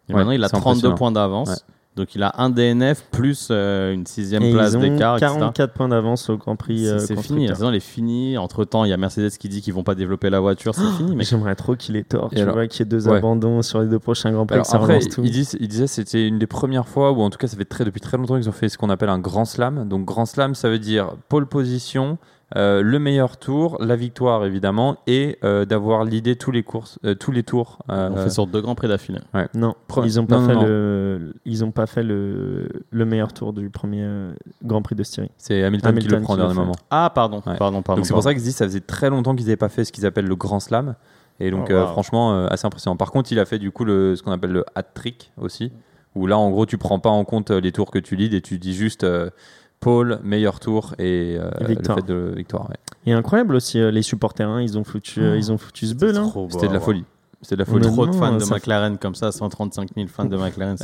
Et maintenant, il a 32 points d'avance. Ouais. Donc, il a un DNF plus une 6e place d'écart. 44 points d'avance au Grand Prix. C'est fini. La saison, elle est finie. Entre temps, il y a Mercedes qui dit qu'ils ne vont pas développer la voiture. C'est fini. Mais j'aimerais trop qu'il ait tort. Et tu vois qu'il y ait 2 abandons sur les 2 prochains Grand Prix. Après, il disait que c'était une des premières fois, ou en tout cas, ça fait depuis très longtemps qu'ils ont fait ce qu'on appelle un grand slam. Donc, grand slam, ça veut dire pole position. Le meilleur tour, la victoire évidemment, et d'avoir l'idée tous les tours. On fait sur 2 grands prix d'affilée. Ouais. Non, ils n'ont pas fait le meilleur tour du premier Grand Prix de Styrie. C'est Hamilton qui le prend au dernier moment. Ah pardon. Donc c'est pour ça qu'ils se disent ça faisait très longtemps qu'ils n'avaient pas fait ce qu'ils appellent le Grand Slam, et donc franchement assez impressionnant. Par contre, il a fait du coup ce qu'on appelle le hat-trick aussi, où là en gros tu prends pas en compte les tours que tu leads, et tu dis juste Paul, meilleur tour et le fait de victoire. Ouais. Et incroyable aussi, les supporters, hein, ils ont foutu ce bœuf. C'était de la folie. C'était de la folie. Trop de fans de McLaren comme ça, 135 000 fans de McLaren.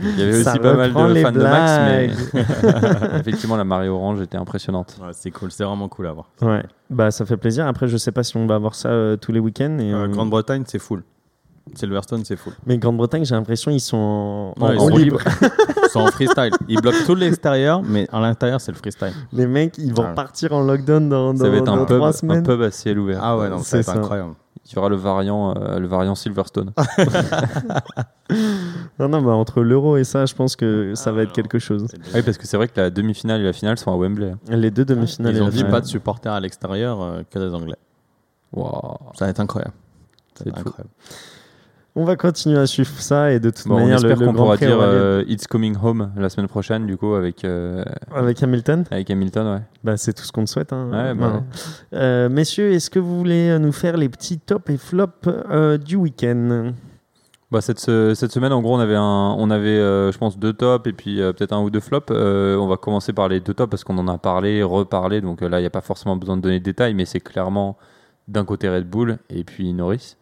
Il y avait aussi pas mal de fans de Max, mais effectivement, la marée orange était impressionnante. Ouais, c'est cool, c'est vraiment cool à voir. Ouais. Bah, ça fait plaisir. Après, je sais pas si on va avoir ça tous les week-ends. Grande-Bretagne, c'est full. Silverstone, c'est fou. Mais Grande-Bretagne, j'ai l'impression qu'ils sont en libre. Ils sont en freestyle. Ils bloquent tout l'extérieur, mais à l'intérieur, c'est le freestyle. Les mecs, ils vont partir en lockdown dans 3 semaines. Ça va être un pub à ciel ouvert. Ah ouais, non, c'est incroyable. Il y aura le variant Silverstone. Non, entre l'euro et ça, je pense que ça va être quelque chose. Oui, parce que c'est vrai que la demi-finale et la finale sont à Wembley. Les 2 demi-finales. Ils ont dit pas de supporters à l'extérieur que des Anglais. Wow. Ça va être incroyable. C'est incroyable. On va continuer à suivre ça et de toute manière, on espère qu'on pourra dire It's Coming Home la semaine prochaine, du coup, avec Hamilton. Avec Hamilton, ouais. Bah, c'est tout ce qu'on te souhaite. Hein, ouais, bah, ouais. Messieurs, est-ce que vous voulez nous faire les petits tops et flops du week-end? Bah, cette semaine, en gros, on avait je pense, 2 tops et puis peut-être 1 ou 2 flops. On va commencer par les 2 tops parce qu'on en a reparlé. Donc là, il n'y a pas forcément besoin de donner de détails, mais c'est clairement d'un côté Red Bull et puis Norris.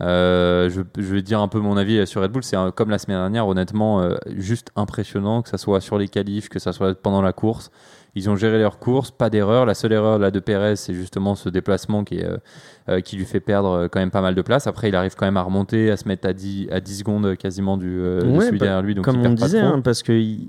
Je vais dire un peu mon avis sur Red Bull. C'est comme la semaine dernière, honnêtement, juste impressionnant, que ça soit sur les qualifs, que ça soit pendant la course. Ils ont géré leur course, pas d'erreur. La seule erreur là de Perez, c'est justement ce déplacement qui lui fait perdre quand même pas mal de place. Après, il arrive quand même à remonter, à se mettre à 10 secondes quasiment de celui derrière lui. Donc comme on disait, hein, parce qu'il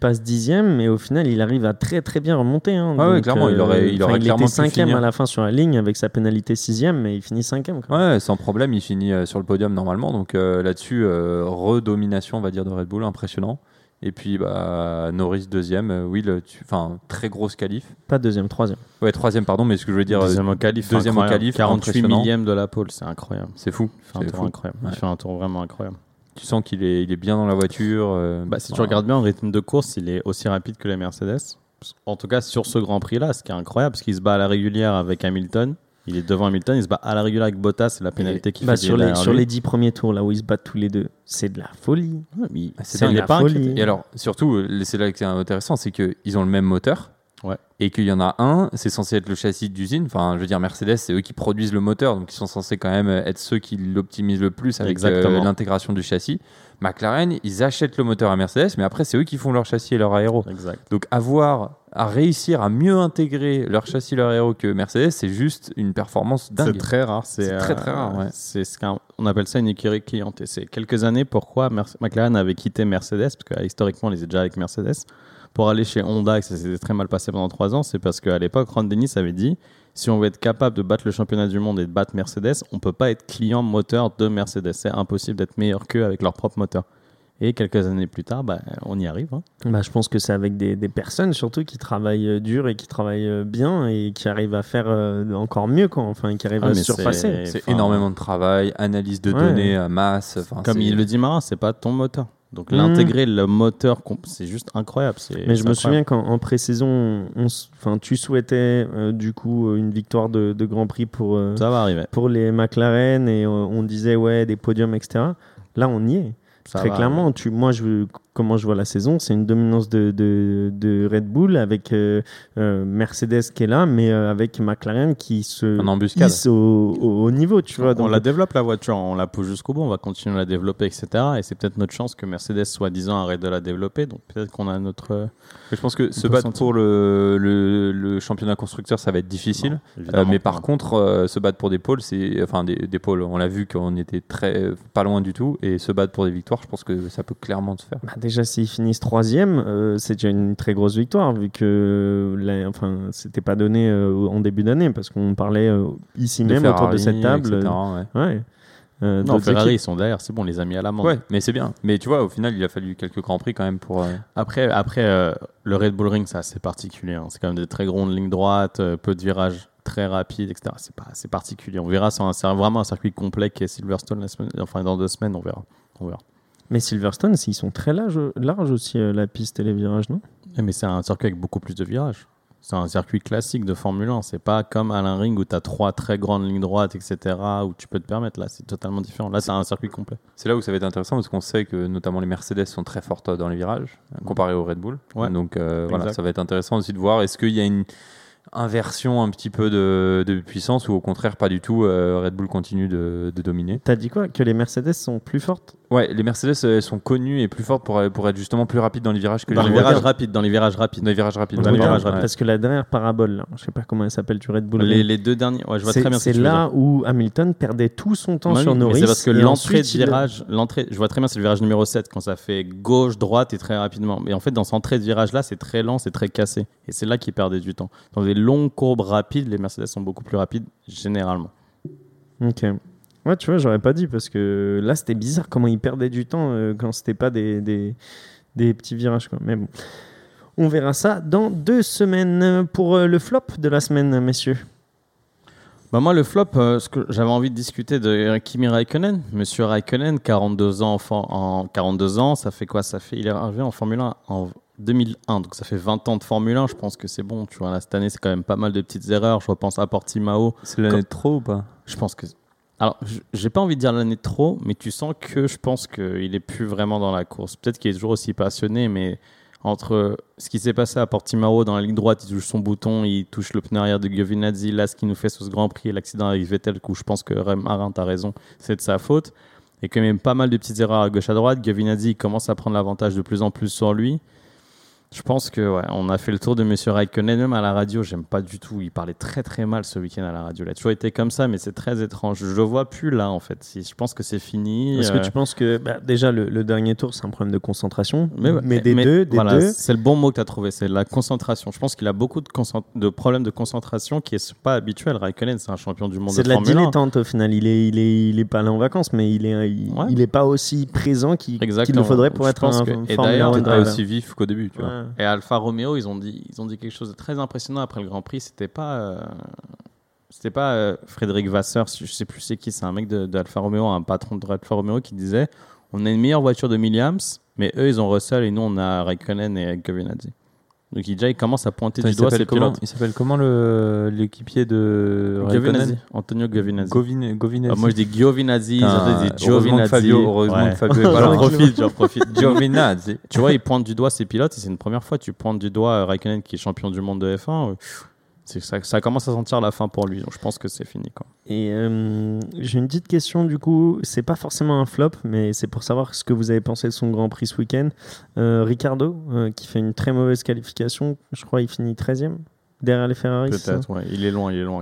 passe 10e, mais au final, il arrive à très très bien remonter. Hein. Ah oui, clairement. Il aurait clairement pu finir. Il était 5e à la fin sur la ligne avec sa pénalité 6e, mais il finit 5e. Ouais, sans problème, il finit sur le podium normalement. Donc là-dessus, redomination, on va dire, de Red Bull, impressionnant. Et puis bah, Norris 2e, Will, très grosse qualif. Pas 2e, 3e. Ouais, 3e, pardon, mais ce que je veux dire. 2e au qualif. 48 millième de la pole, c'est incroyable. C'est fou. Incroyable. Ouais. Il fait un tour vraiment incroyable. Tu sens qu'il est bien dans la voiture. Si tu regardes bien, en rythme de course, il est aussi rapide que les Mercedes. En tout cas, sur ce Grand Prix-là, ce qui est incroyable, parce qu'il se bat à la régulière avec Hamilton. Il est devant Hamilton, il se bat à la régulière avec Bottas, c'est la pénalité qui fait sur les 10 premiers tours, là où ils se battent tous les deux, c'est de la folie. Ouais, mais c'est de la folie. Et alors, surtout, c'est là que c'est intéressant, c'est qu'ils ont le même moteur. Ouais. Et qu'il y en a un, c'est censé être le châssis d'usine. Enfin, je veux dire, Mercedes, c'est eux qui produisent le moteur, donc ils sont censés quand même être ceux qui l'optimisent le plus avec l'intégration du châssis. McLaren, ils achètent le moteur à Mercedes, mais après, c'est eux qui font leur châssis et leur aéro. Exact. Donc, à réussir à mieux intégrer leur châssis et leur aéro que Mercedes, c'est juste une performance dingue. C'est très rare. C'est très, très rare. Ouais. C'est ce qu'on appelle ça une écurie cliente. Et c'est quelques années pourquoi McLaren avait quitté Mercedes, parce que historiquement, ils étaient déjà avec Mercedes. Pour aller chez Honda, et ça s'était très mal passé pendant 3 ans, c'est parce qu'à l'époque, Ron Dennis avait dit si on veut être capable de battre le championnat du monde et de battre Mercedes, on ne peut pas être client moteur de Mercedes. C'est impossible d'être meilleur qu'eux avec leur propre moteur. Et quelques années plus tard, on y arrive. Hein. Bah, je pense que c'est avec des personnes surtout qui travaillent dur et qui travaillent bien et qui arrivent à faire encore mieux, quoi. Enfin, qui arrivent à se surpasser. C'est énormément de travail, analyse de données à masse. Comme il le dit Marin, ce n'est pas ton moteur. Donc l'intégrer le moteur, c'est juste incroyable. Mais je me souviens qu'en pré-saison, tu souhaitais du coup une victoire de Grand Prix pour les McLaren et on disait des podiums, etc. Là on y est. Très clairement, moi je vois la saison, c'est une dominance de Red Bull avec Mercedes qui est là, mais avec McLaren qui se hisse au niveau. Tu vois, on la développe la voiture, on la pousse jusqu'au bout, on va continuer à la développer, etc. Et c'est peut-être notre chance que Mercedes, soi-disant, arrête de la développer, donc peut-être qu'on a notre... Je pense que se battre pour le championnat constructeur, ça va être difficile, mais par contre, se battre pour des pôles, des pôles, on l'a vu qu'on était pas loin du tout, et se battre pour des victoires, je pense que ça peut clairement se faire. Déjà, s'ils finissent 3e, c'est déjà une très grosse victoire, vu que c'était pas donné en début d'année, parce qu'on parlait ici même Ferrari, autour de cette table. Etc., ouais. Non, Ferrari, ils sont derrière, c'est bon, on les a mis à l'amende. Ouais, mais c'est bien. Mais tu vois, au final, il a fallu quelques grands prix quand même pour. Après, le Red Bull Ring, c'est assez particulier. Hein. C'est quand même des très grandes lignes droites, peu de virages très rapides, etc. C'est particulier. On verra, c'est vraiment un circuit complet qui est Silverstone dans 2 semaines, on verra. Mais Silverstone, ils sont très larges aussi, la piste et les virages, non? Mais c'est un circuit avec beaucoup plus de virages. C'est un circuit classique de Formule 1. C'est pas comme Alain Ring où tu as 3 très grandes lignes droites, etc., où tu peux te permettre. Là, c'est totalement différent. Là, c'est un circuit complet. C'est là où ça va être intéressant parce qu'on sait que notamment les Mercedes sont très fortes dans les virages, comparé au Red Bull. Ouais. Donc ça va être intéressant aussi de voir est-ce qu'il y a une inversion un petit peu de puissance ou au contraire pas du tout, Red Bull continue de dominer. T'as dit quoi? Que les Mercedes sont plus fortes? Ouais, les Mercedes sont connues et plus fortes pour être justement plus rapides dans les virages que dans les virages rapides. Parce que la dernière parabole, là, je sais pas comment elle s'appelle, du Red Bull. Les 2 derniers, ouais, je vois très bien. C'est là où Hamilton perdait tout son temps sur Norris. C'est parce que l'entrée de virage, je vois très bien, c'est le virage numéro 7 quand ça fait gauche droite et très rapidement. Mais en fait, dans cette entrée de virage là, c'est très lent, c'est très cassé et c'est là qu'il perdait du temps. Dans des longues courbes rapides, les Mercedes sont beaucoup plus rapides généralement. Ok. Ouais, tu vois, j'aurais pas dit parce que là, c'était bizarre comment ils perdaient du temps quand c'était pas des petits virages, quoi. Mais bon, on verra ça dans 2 semaines. Pour le flop de la semaine, messieurs. Bah moi, le flop, ce que j'avais envie de discuter de Kimi Räikkönen. Monsieur Räikkönen, 42 ans, ça fait quoi ? Il est arrivé en Formule 1 en 2001, donc ça fait 20 ans de Formule 1. Je pense que c'est bon. Tu vois, là, cette année, c'est quand même pas mal de petites erreurs. Je repense à Portimão. C'est l'année de trop ou pas ? Je pense que... Alors, j'ai pas envie de dire l'année de trop, mais tu sens que je pense qu'il est plus vraiment dans la course. Peut-être qu'il est toujours aussi passionné, mais entre ce qui s'est passé à Portimão dans la ligne droite, il touche son bouton, il touche le pneu arrière de Giovinazzi, là, ce qu'il nous fait sur ce Grand Prix et l'accident avec Vettel, où je pense que Marin, t'as raison, c'est de sa faute. Et quand même pas mal de petites erreurs à gauche à droite. Giovinazzi commence à prendre l'avantage de plus en plus sur lui. Je pense que ouais, on a fait le tour de M. Räikkönen, même à la radio, j'aime pas du tout. Il parlait très très mal ce week-end à la radio. Il a toujours été comme ça, mais c'est très étrange. Je le vois plus là en fait. Je pense que c'est fini. Est-ce que tu penses que déjà le dernier tour c'est un problème de concentration, mais des deux. C'est le bon mot que tu as trouvé, c'est la concentration. Je pense qu'il a beaucoup de problèmes de concentration qui est pas habituel. Räikkönen, c'est un champion du monde de Formule 1. C'est de la dilettante au final. Il est pas allé en vacances, mais il est pas aussi présent qu'il le faudrait pour être un Formule 1. Et d'ailleurs, il n'est pas aussi vif qu'au début. Tu vois. Et Alfa Romeo, ils ont dit quelque chose de très impressionnant après le Grand Prix. C'était pas Frédéric Vasseur, je sais plus c'est qui, c'est un mec de Alfa Romeo, un patron de Alfa Romeo qui disait on a une meilleure voiture de Williams, mais eux ils ont Russell et nous on a Räikkönen et Giovinazzi. Donc déjà ils commencent à pointer du doigt ses pilotes. Il s'appelle comment l'équipier de Giovinazzi? Antonio Giovinazzi. Giovinazzi. Moi je dis Giovinazzi, j'entends des Giovinazzi. Heureusement que Fabio est pas là. J'en profite. Giovinazzi. Tu vois, ils pointent du doigt ses pilotes et c'est une première fois tu pointes du doigt Räikkönen qui est champion du monde de F1. C'est ça commence à sentir la fin pour lui. Donc je pense que c'est fini quoi. Et j'ai une petite question du coup, c'est pas forcément un flop, mais c'est pour savoir ce que vous avez pensé de son Grand Prix ce week-end. Ricciardo, qui fait une très mauvaise qualification, je crois il finit 13e derrière les Ferrari. Peut-être, ouais. Il est loin. Il est loin,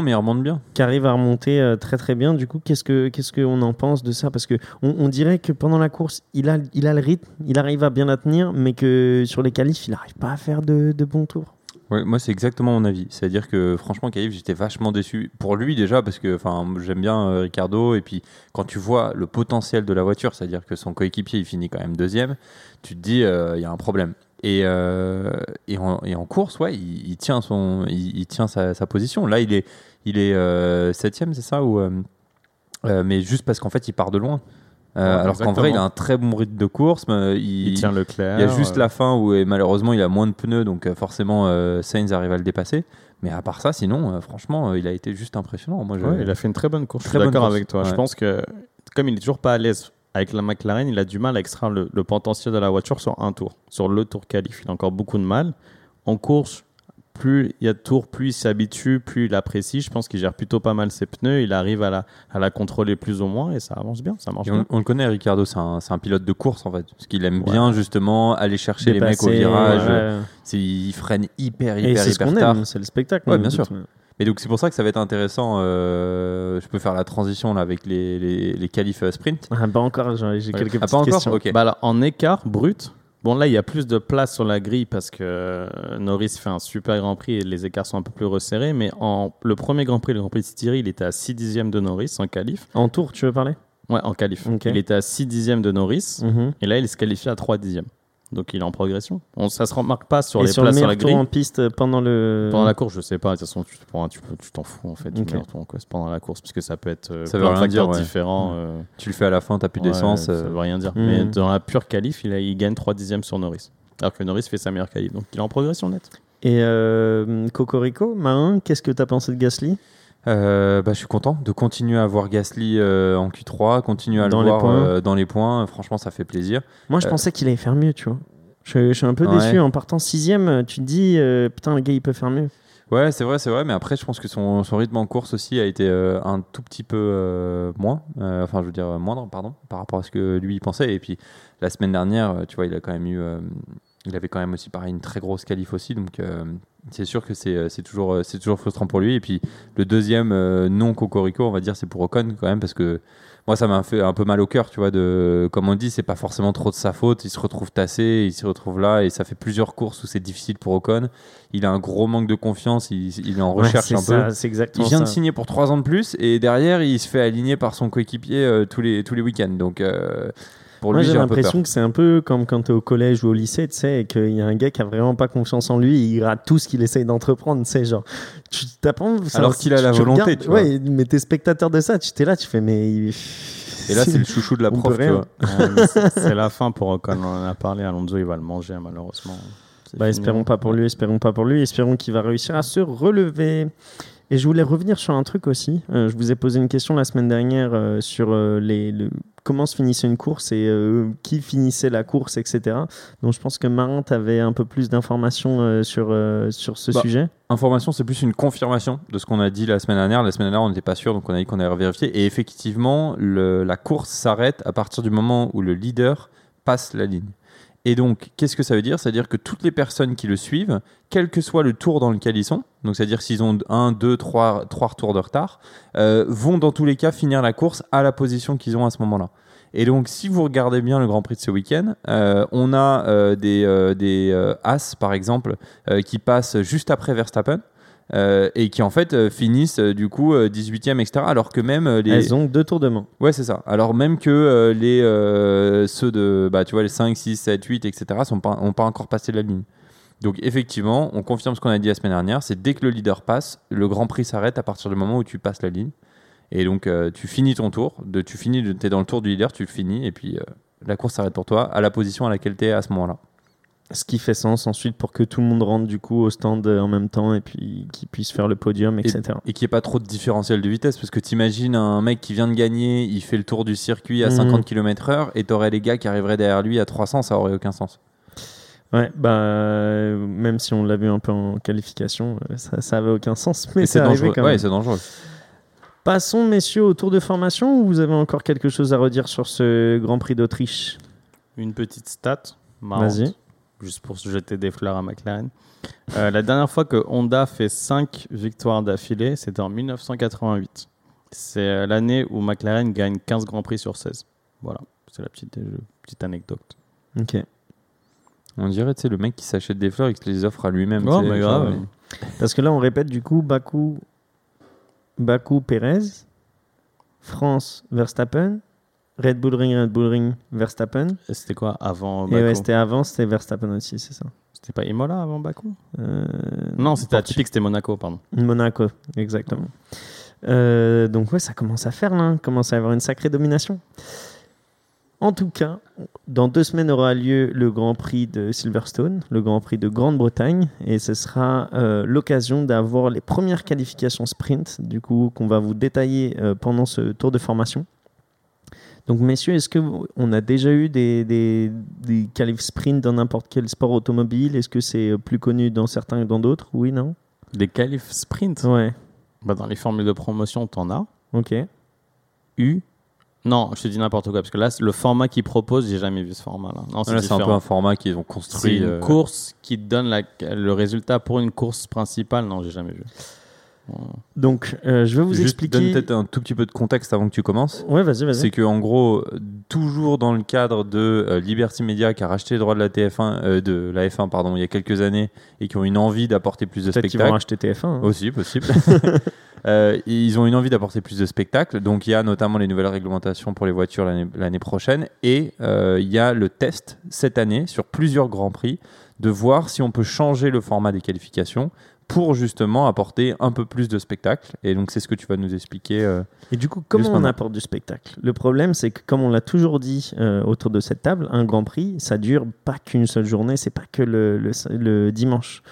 mais il remonte bien. Qui arrive à remonter très très bien. Du coup, qu'est-ce qu'on en pense de ça ? Parce que on dirait que pendant la course, il a le rythme, il arrive à bien la tenir, mais que sur les qualifs, il n'arrive pas à faire de bons tours. Ouais, moi c'est exactement mon avis, c'est-à-dire que franchement Calif, j'étais vachement déçu pour lui déjà parce que j'aime bien Ricardo et puis quand tu vois le potentiel de la voiture, c'est-à-dire que son coéquipier il finit quand même 2e, tu te dis il y a un problème et en course ouais il tient sa position, là il est 7e c'est ça ou mais juste parce qu'en fait il part de loin. Alors qu'en vrai il a un très bon rythme de course, mais il tient Leclerc, il y a juste la fin où malheureusement il a moins de pneus donc forcément Sainz arrive à le dépasser, mais à part ça sinon franchement il a été juste impressionnant. Moi, il a fait une très bonne course, je suis d'accord avec toi, ouais. Je pense que comme il est toujours pas à l'aise avec la McLaren, il a du mal à extraire le potentiel de la voiture sur un tour, sur le tour qualif, il a encore beaucoup de mal. En course plus il y a de tours, plus il s'habitue, plus il apprécie. Je pense qu'il gère plutôt pas mal ses pneus. Il arrive à la contrôler plus ou moins et ça avance bien, ça marche bien. On le connaît, Ricardo, c'est un pilote de course en fait. Parce qu'il aime bien justement aller chercher dépasser, les mecs au virage. Ouais. Il freine hyper tard. C'est le spectacle. Oui, bien sûr. Mais donc c'est pour ça que ça va être intéressant. Je peux faire la transition là avec les qualifs sprint. Ah, pas encore, j'ai quelques petites questions. Okay. Là, en écart brut. Bon, là, il y a plus de place sur la grille parce que Norris fait un super Grand Prix et les écarts sont un peu plus resserrés. Mais le premier Grand Prix, le Grand Prix de Styria, il était à 6 dixièmes de Norris en qualif. En tour, tu veux parler ? Ouais, en qualif. Okay. Il était à 6 dixièmes de Norris et là, il se qualifie à 3 dixièmes. Donc, il est en progression. Ça ne se remarque pas sur les places sur la grille. Et sur le meilleur tour en piste pendant la course, je ne sais pas. De toute façon, tu t'en fous en fait du meilleur tour en course pendant la course parce que ça peut être plein de facteurs différents. Ouais. Tu le fais à la fin, tu n'as plus d'essence. Ça ne veut rien dire. Mais dans la pure qualif, il gagne 3 dixièmes sur Norris. Alors que Norris fait sa meilleure qualif. Donc, il est en progression nette. Et Cocorico, Marin, qu'est-ce que tu as pensé de Gasly ? Je suis content de continuer à voir Gasly en Q3, continuer à le voir dans les points. Franchement, ça fait plaisir. Moi, je pensais qu'il allait faire mieux, tu vois. Je suis un peu déçu. En partant 6ème, tu te dis, putain, le gars, il peut faire mieux. Ouais, c'est vrai. Mais après, je pense que son rythme en course aussi a été un tout petit peu moins. Moindre, pardon, par rapport à ce que lui, il pensait. Et puis, la semaine dernière, tu vois, il a quand même eu... il avait quand même aussi, pareil, une très grosse qualif aussi. Donc, c'est sûr que c'est toujours frustrant pour lui. Et puis, le deuxième non cocorico, on va dire, c'est pour Ocon quand même. Parce que moi, ça m'a fait un peu mal au cœur, tu vois. Comme on dit, c'est pas forcément trop de sa faute. Il se retrouve tassé, il se retrouve là. Et ça fait plusieurs courses où c'est difficile pour Ocon. Il a un gros manque de confiance. Il est en recherche peu. C'est exactement ça. Il vient de signer pour 3 ans de plus. Et derrière, il se fait aligner par son coéquipier tous les week-ends. Donc... Pour lui, moi, j'ai l'impression que c'est un peu comme quand tu es au collège ou au lycée, tu sais, et qu'il y a un gars qui a vraiment pas confiance en lui, il rate tout ce qu'il essaye d'entreprendre, tu sais, genre, tu t'apprends. Alors qu'il a la volonté, tu vois. Ouais, mais t'es spectateur de ça, tu t'es là, tu fais, mais. Et là, c'est le chouchou de la prof, tu vois. C'est la fin pour Ocon, on en a parlé. Alonso, il va le manger, malheureusement. Bah, espérons pas pour lui. Espérons qu'il va réussir à se relever. Et je voulais revenir sur un truc aussi. Je vous ai posé une question la semaine dernière sur comment se finissait une course et qui finissait la course, etc. Donc je pense que Marin, tu avais un peu plus d'informations sur ce sujet. Information, c'est plus une confirmation de ce qu'on a dit la semaine dernière. La semaine dernière, on n'était pas sûr, donc on a dit qu'on allait revérifier. Et effectivement, la course s'arrête à partir du moment où le leader passe la ligne. Et donc, qu'est-ce que ça veut dire ? C'est-à-dire que toutes les personnes qui le suivent, quel que soit le tour dans lequel ils sont, donc c'est-à-dire s'ils ont 1, 2, 3 retours de retard, vont dans tous les cas finir la course à la position qu'ils ont à ce moment-là. Et donc, si vous regardez bien le Grand Prix de ce week-end, on a des As, par exemple, qui passent juste après Verstappen. Et qui en fait finissent du coup 18e, etc. Alors que même elles ont 2 tours de main. Ouais, c'est ça. Alors même que ceux de tu vois les 5, 6, 7, 8, etc. n'ont pas encore passé la ligne. Donc effectivement, on confirme ce qu'on a dit la semaine dernière. C'est dès que le leader passe, le Grand Prix s'arrête à partir du moment où tu passes la ligne. Et donc tu finis ton tour. T'es dans le tour du leader, tu le finis et puis la course s'arrête pour toi à la position à laquelle t'es à ce moment-là. Ce qui fait sens ensuite pour que tout le monde rentre du coup au stand en même temps et puis qu'ils puissent faire le podium, etc. Et qu'il n'y ait pas trop de différentiel de vitesse, parce que t'imagines un mec qui vient de gagner, il fait le tour du circuit à 50 km/h et t'aurais les gars qui arriveraient derrière lui à 300, ça aurait aucun sens. Ouais, même si on l'a vu un peu en qualification, ça avait aucun sens, mais c'est dangereux quand même. Ouais, c'est dangereux. Passons messieurs au tour de formation, ou vous avez encore quelque chose à redire sur ce Grand Prix d'Autriche ? Une petite stat marrante. Vas-y. Juste pour se jeter des fleurs à McLaren. La dernière fois que Honda fait 5 victoires d'affilée, c'était en 1988. C'est l'année où McLaren gagne 15 Grands Prix sur 16. Voilà, c'est la petite anecdote. Ok. On dirait, tu sais, le mec qui s'achète des fleurs et qui les offre à lui-même. Oh, mais grave. Ouais. Parce que là, on répète du coup Baku Perez, France Verstappen, Red Bull Ring, Verstappen. Et c'était quoi avant Baku ? Ouais, c'était Verstappen aussi, c'est ça. C'était pas Imola avant Baku ? Non, c'était atypique, c'était Monaco, pardon. Monaco, exactement. Donc ouais, ça commence à faire là, hein. Commence à avoir une sacrée domination. En tout cas, dans 2 semaines aura lieu le Grand Prix de Silverstone, le Grand Prix de Grande-Bretagne, et ce sera l'occasion d'avoir les premières qualifications sprint, du coup qu'on va vous détailler pendant ce tour de formation. Donc, messieurs, est-ce qu'on a déjà eu des qualifs sprint dans n'importe quel sport automobile ? Est-ce que c'est plus connu dans certains que dans d'autres ? Oui, non ? Des qualifs sprint ? Ouais. Bah, dans les formules de promotion, t'en as. Ok. Non, je te dis n'importe quoi, parce que là, le format qu'ils proposent, j'ai jamais vu ce format-là. Non, c'est un peu un format qu'ils ont construit. C'est une course qui donne le résultat pour une course principale. Non, j'ai jamais vu. Donc, je vais vous expliquer. Donne peut-être un tout petit peu de contexte avant que tu commences. Ouais, vas-y. C'est que en gros, toujours dans le cadre de Liberty Media qui a racheté les droits de la F1, pardon, il y a quelques années et qui ont une envie d'apporter plus de spectacles. Peut-être qu'ils vont racheter TF1. Hein. Aussi, possible. Ils ont une envie d'apporter plus de spectacles. Donc, il y a notamment les nouvelles réglementations pour les voitures l'année prochaine et il y a le test cette année sur plusieurs grands prix de voir si on peut changer le format des qualifications pour justement apporter un peu plus de spectacle. Et donc, c'est ce que tu vas nous expliquer. Et du coup, comment on apporte du spectacle ? Le problème, c'est que, comme on l'a toujours dit autour de cette table, un Grand Prix, ça dure pas qu'une seule journée, c'est pas que le dimanche.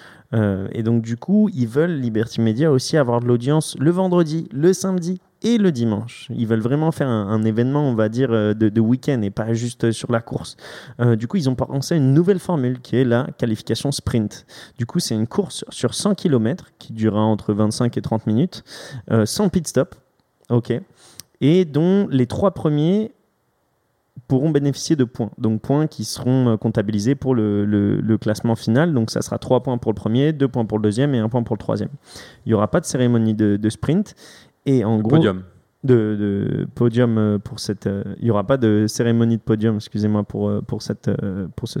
Et donc, du coup, ils veulent, Liberty Media, aussi avoir de l'audience le vendredi, le samedi et le dimanche. Ils veulent vraiment faire un événement, on va dire, de week-end et pas juste sur la course. Du coup, ils ont pensé une nouvelle formule qui est la qualification sprint. Du coup, c'est une course sur 100 km qui durera entre 25 et 30 minutes, sans pit stop, ok, et dont les 3 premiers pourront bénéficier de points. Donc, points qui seront comptabilisés pour le classement final. Donc, ça sera 3 points pour le premier, 2 points pour le deuxième et 1 point pour le troisième. Il n'y aura pas de cérémonie de sprint. Et en gros, de podium pour cette. Il n'y aura pas de cérémonie de podium, excusez-moi, pour ce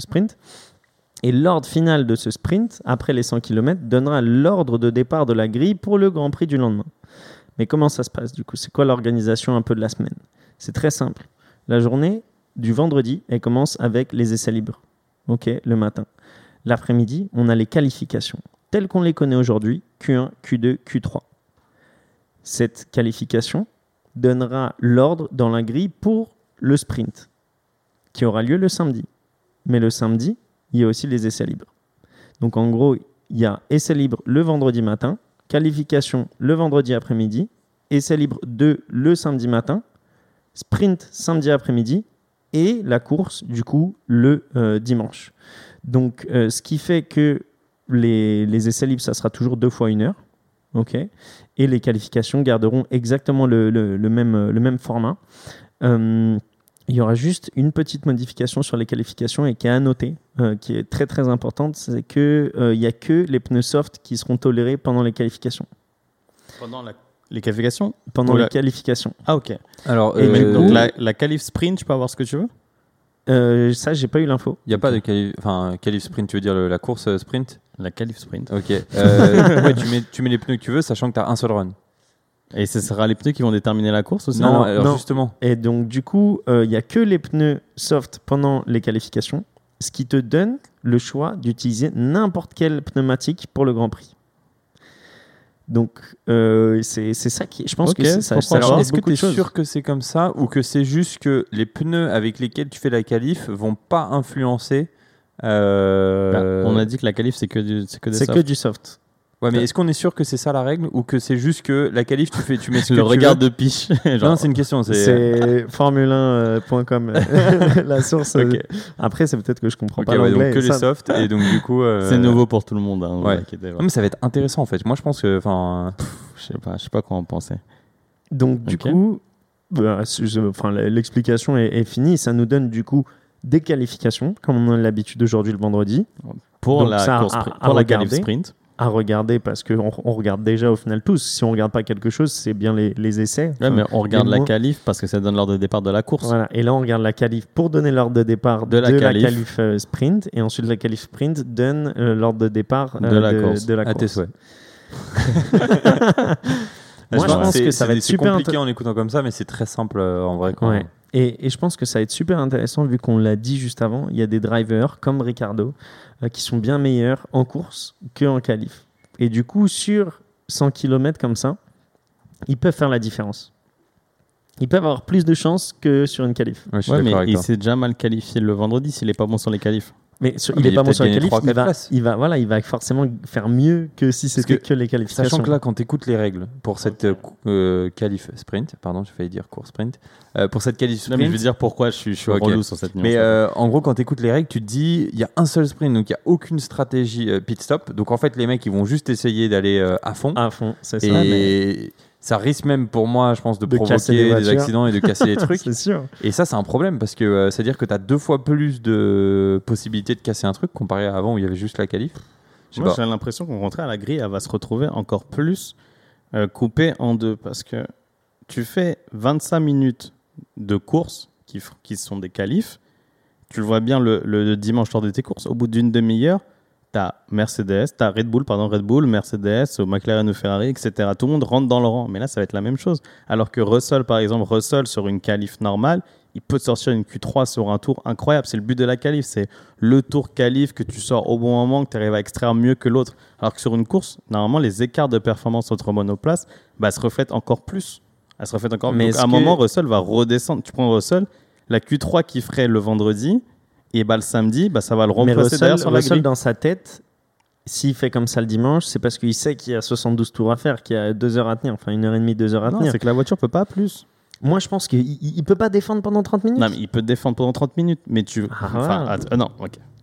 sprint. Et l'ordre final de ce sprint, après les 100 km, donnera l'ordre de départ de la grille pour le Grand Prix du lendemain. Mais comment ça se passe du coup ? C'est quoi l'organisation un peu de la semaine ? C'est très simple. La journée, du vendredi, elle commence avec les essais libres, okay, le matin. L'après-midi, on a les qualifications, telles qu'on les connaît aujourd'hui, Q1, Q2, Q3. Cette qualification donnera l'ordre dans la grille pour le sprint, qui aura lieu le samedi. Mais le samedi, il y a aussi les essais libres. Donc en gros, il y a essais libres le vendredi matin, qualification le vendredi après-midi, essais libres 2 le samedi matin, sprint samedi après-midi et la course du coup le dimanche. Donc ce qui fait que les essais libres, ça sera toujours 2 fois 1 heure. Okay. Et les qualifications garderont exactement le même format. Il y aura juste une petite modification sur les qualifications et qui est à noter, qui est très très importante, c'est qu'il n'y a que les pneus soft qui seront tolérés pendant les qualifications. Les qualifications ? Pendant les qualifications. Ah ok. Alors, et du coup, donc la qualif sprint, tu peux avoir ce que tu veux ? Ça, j'ai pas eu l'info. Il n'y a pas de qualif sprint, tu veux dire la course sprint ? La qualif sprint. Ok. Ouais, tu mets les pneus que tu veux, sachant que tu as un seul run. Et ce sera les pneus qui vont déterminer la course aussi ? Non, justement. Et donc, du coup, il n'y a que les pneus soft pendant les qualifications, ce qui te donne le choix d'utiliser n'importe quelle pneumatique pour le Grand Prix. Donc, c'est ça qui... Je pense que c'est ça. Alors, est-ce que tu es sûr que c'est comme ça ou que c'est juste que les pneus avec lesquels tu fais la qualif ne vont pas influencer on a dit que la qualif, c'est que du soft. Ouais, mais est-ce qu'on est sûr que c'est ça la règle ou que c'est juste que la qualif, tu mets ce que tu veux ? Le regard de piche. Genre... Non, c'est une question. C'est formule1.com, la source. Okay. Après, c'est peut-être que je comprends pas l'anglais. Donc que les softs. Et donc, du coup, c'est nouveau pour tout le monde. Hein, ouais. Mais ça va être intéressant, en fait. Moi, je pense que... Je sais pas quoi en penser. Donc, du coup, l'explication est finie. Ça nous donne, du coup, des qualifications, comme on a l'habitude aujourd'hui le vendredi. Pour la qualif sprint. À regarder parce qu'on regarde déjà au final tous. Si on regarde pas quelque chose, c'est bien les essais. Ouais, mais on regarde la qualif parce que ça donne l'ordre de départ de la course. Voilà. Et là, on regarde la qualif pour donner l'ordre de départ de la qualif sprint. Et ensuite, la qualif sprint donne l'ordre de départ de la course. À tes souhaits. Moi, je pense que ça va être super compliqué en écoutant comme ça, mais c'est très simple en vrai. Quand même. Et je pense que ça va être super intéressant vu qu'on l'a dit juste avant, il y a des drivers comme Ricciardo qui sont bien meilleurs en course qu'en qualif. Et du coup, sur 100 km comme ça, ils peuvent faire la différence. Ils peuvent avoir plus de chance que sur une qualif. Ouais, mais il s'est déjà mal qualifié le vendredi s'il n'est pas bon sur les qualifs. Mais il n'est pas bon sur les qualifs, il va forcément faire mieux que si c'était que les qualifications. Sachant que là, quand tu écoutes les règles pour cette qualif sprint, pardon, j'ai failli dire course sprint, pour cette qualif sprint... Non, mais je veux dire pourquoi je suis relou sur cette nuance. Mais en gros, quand tu écoutes les règles, tu te dis il y a un seul sprint, donc il n'y a aucune stratégie pit-stop. Donc en fait, les mecs, ils vont juste essayer d'aller à fond. À fond, c'est ça. Et... Ça risque même pour moi, je pense, de provoquer des accidents et de casser les trucs. C'est sûr. Et ça, c'est un problème parce que c'est-à-dire que tu as 2 fois plus de possibilités de casser un truc comparé à avant où il y avait juste la qualif. Moi, j'ai l'impression qu'au contraire, la grille, elle va se retrouver encore plus coupée en deux parce que tu fais 25 minutes de course qui sont des qualifs. Tu le vois bien le dimanche lors de tes courses. Au bout d'une demi-heure, t'as Red Bull, Mercedes, McLaren ou Ferrari, etc. Tout le monde rentre dans le rang. Mais là, ça va être la même chose. Alors que Russell, par exemple, sur une qualif normale, il peut sortir une Q3 sur un tour incroyable. C'est le but de la qualif. C'est le tour qualif que tu sors au bon moment, que tu arrives à extraire mieux que l'autre. Alors que sur une course, normalement, les écarts de performance entre monoplaces se reflètent encore plus. Elles se reflètent encore plus. Donc, à un moment, Russell va redescendre. Tu prends Russell, la Q3 qui ferait le vendredi, et le samedi, ça va le remplacer d'ailleurs sur la grille. Dans sa tête, s'il fait comme ça le dimanche, c'est parce qu'il sait qu'il y a 72 tours à faire, qu'il y a 2 heures à tenir, 1h30, 2 heures à tenir. C'est que la voiture peut pas plus. Moi, je pense qu'il peut pas défendre pendant 30 minutes. Non, mais il peut défendre pendant 30 minutes, mais tu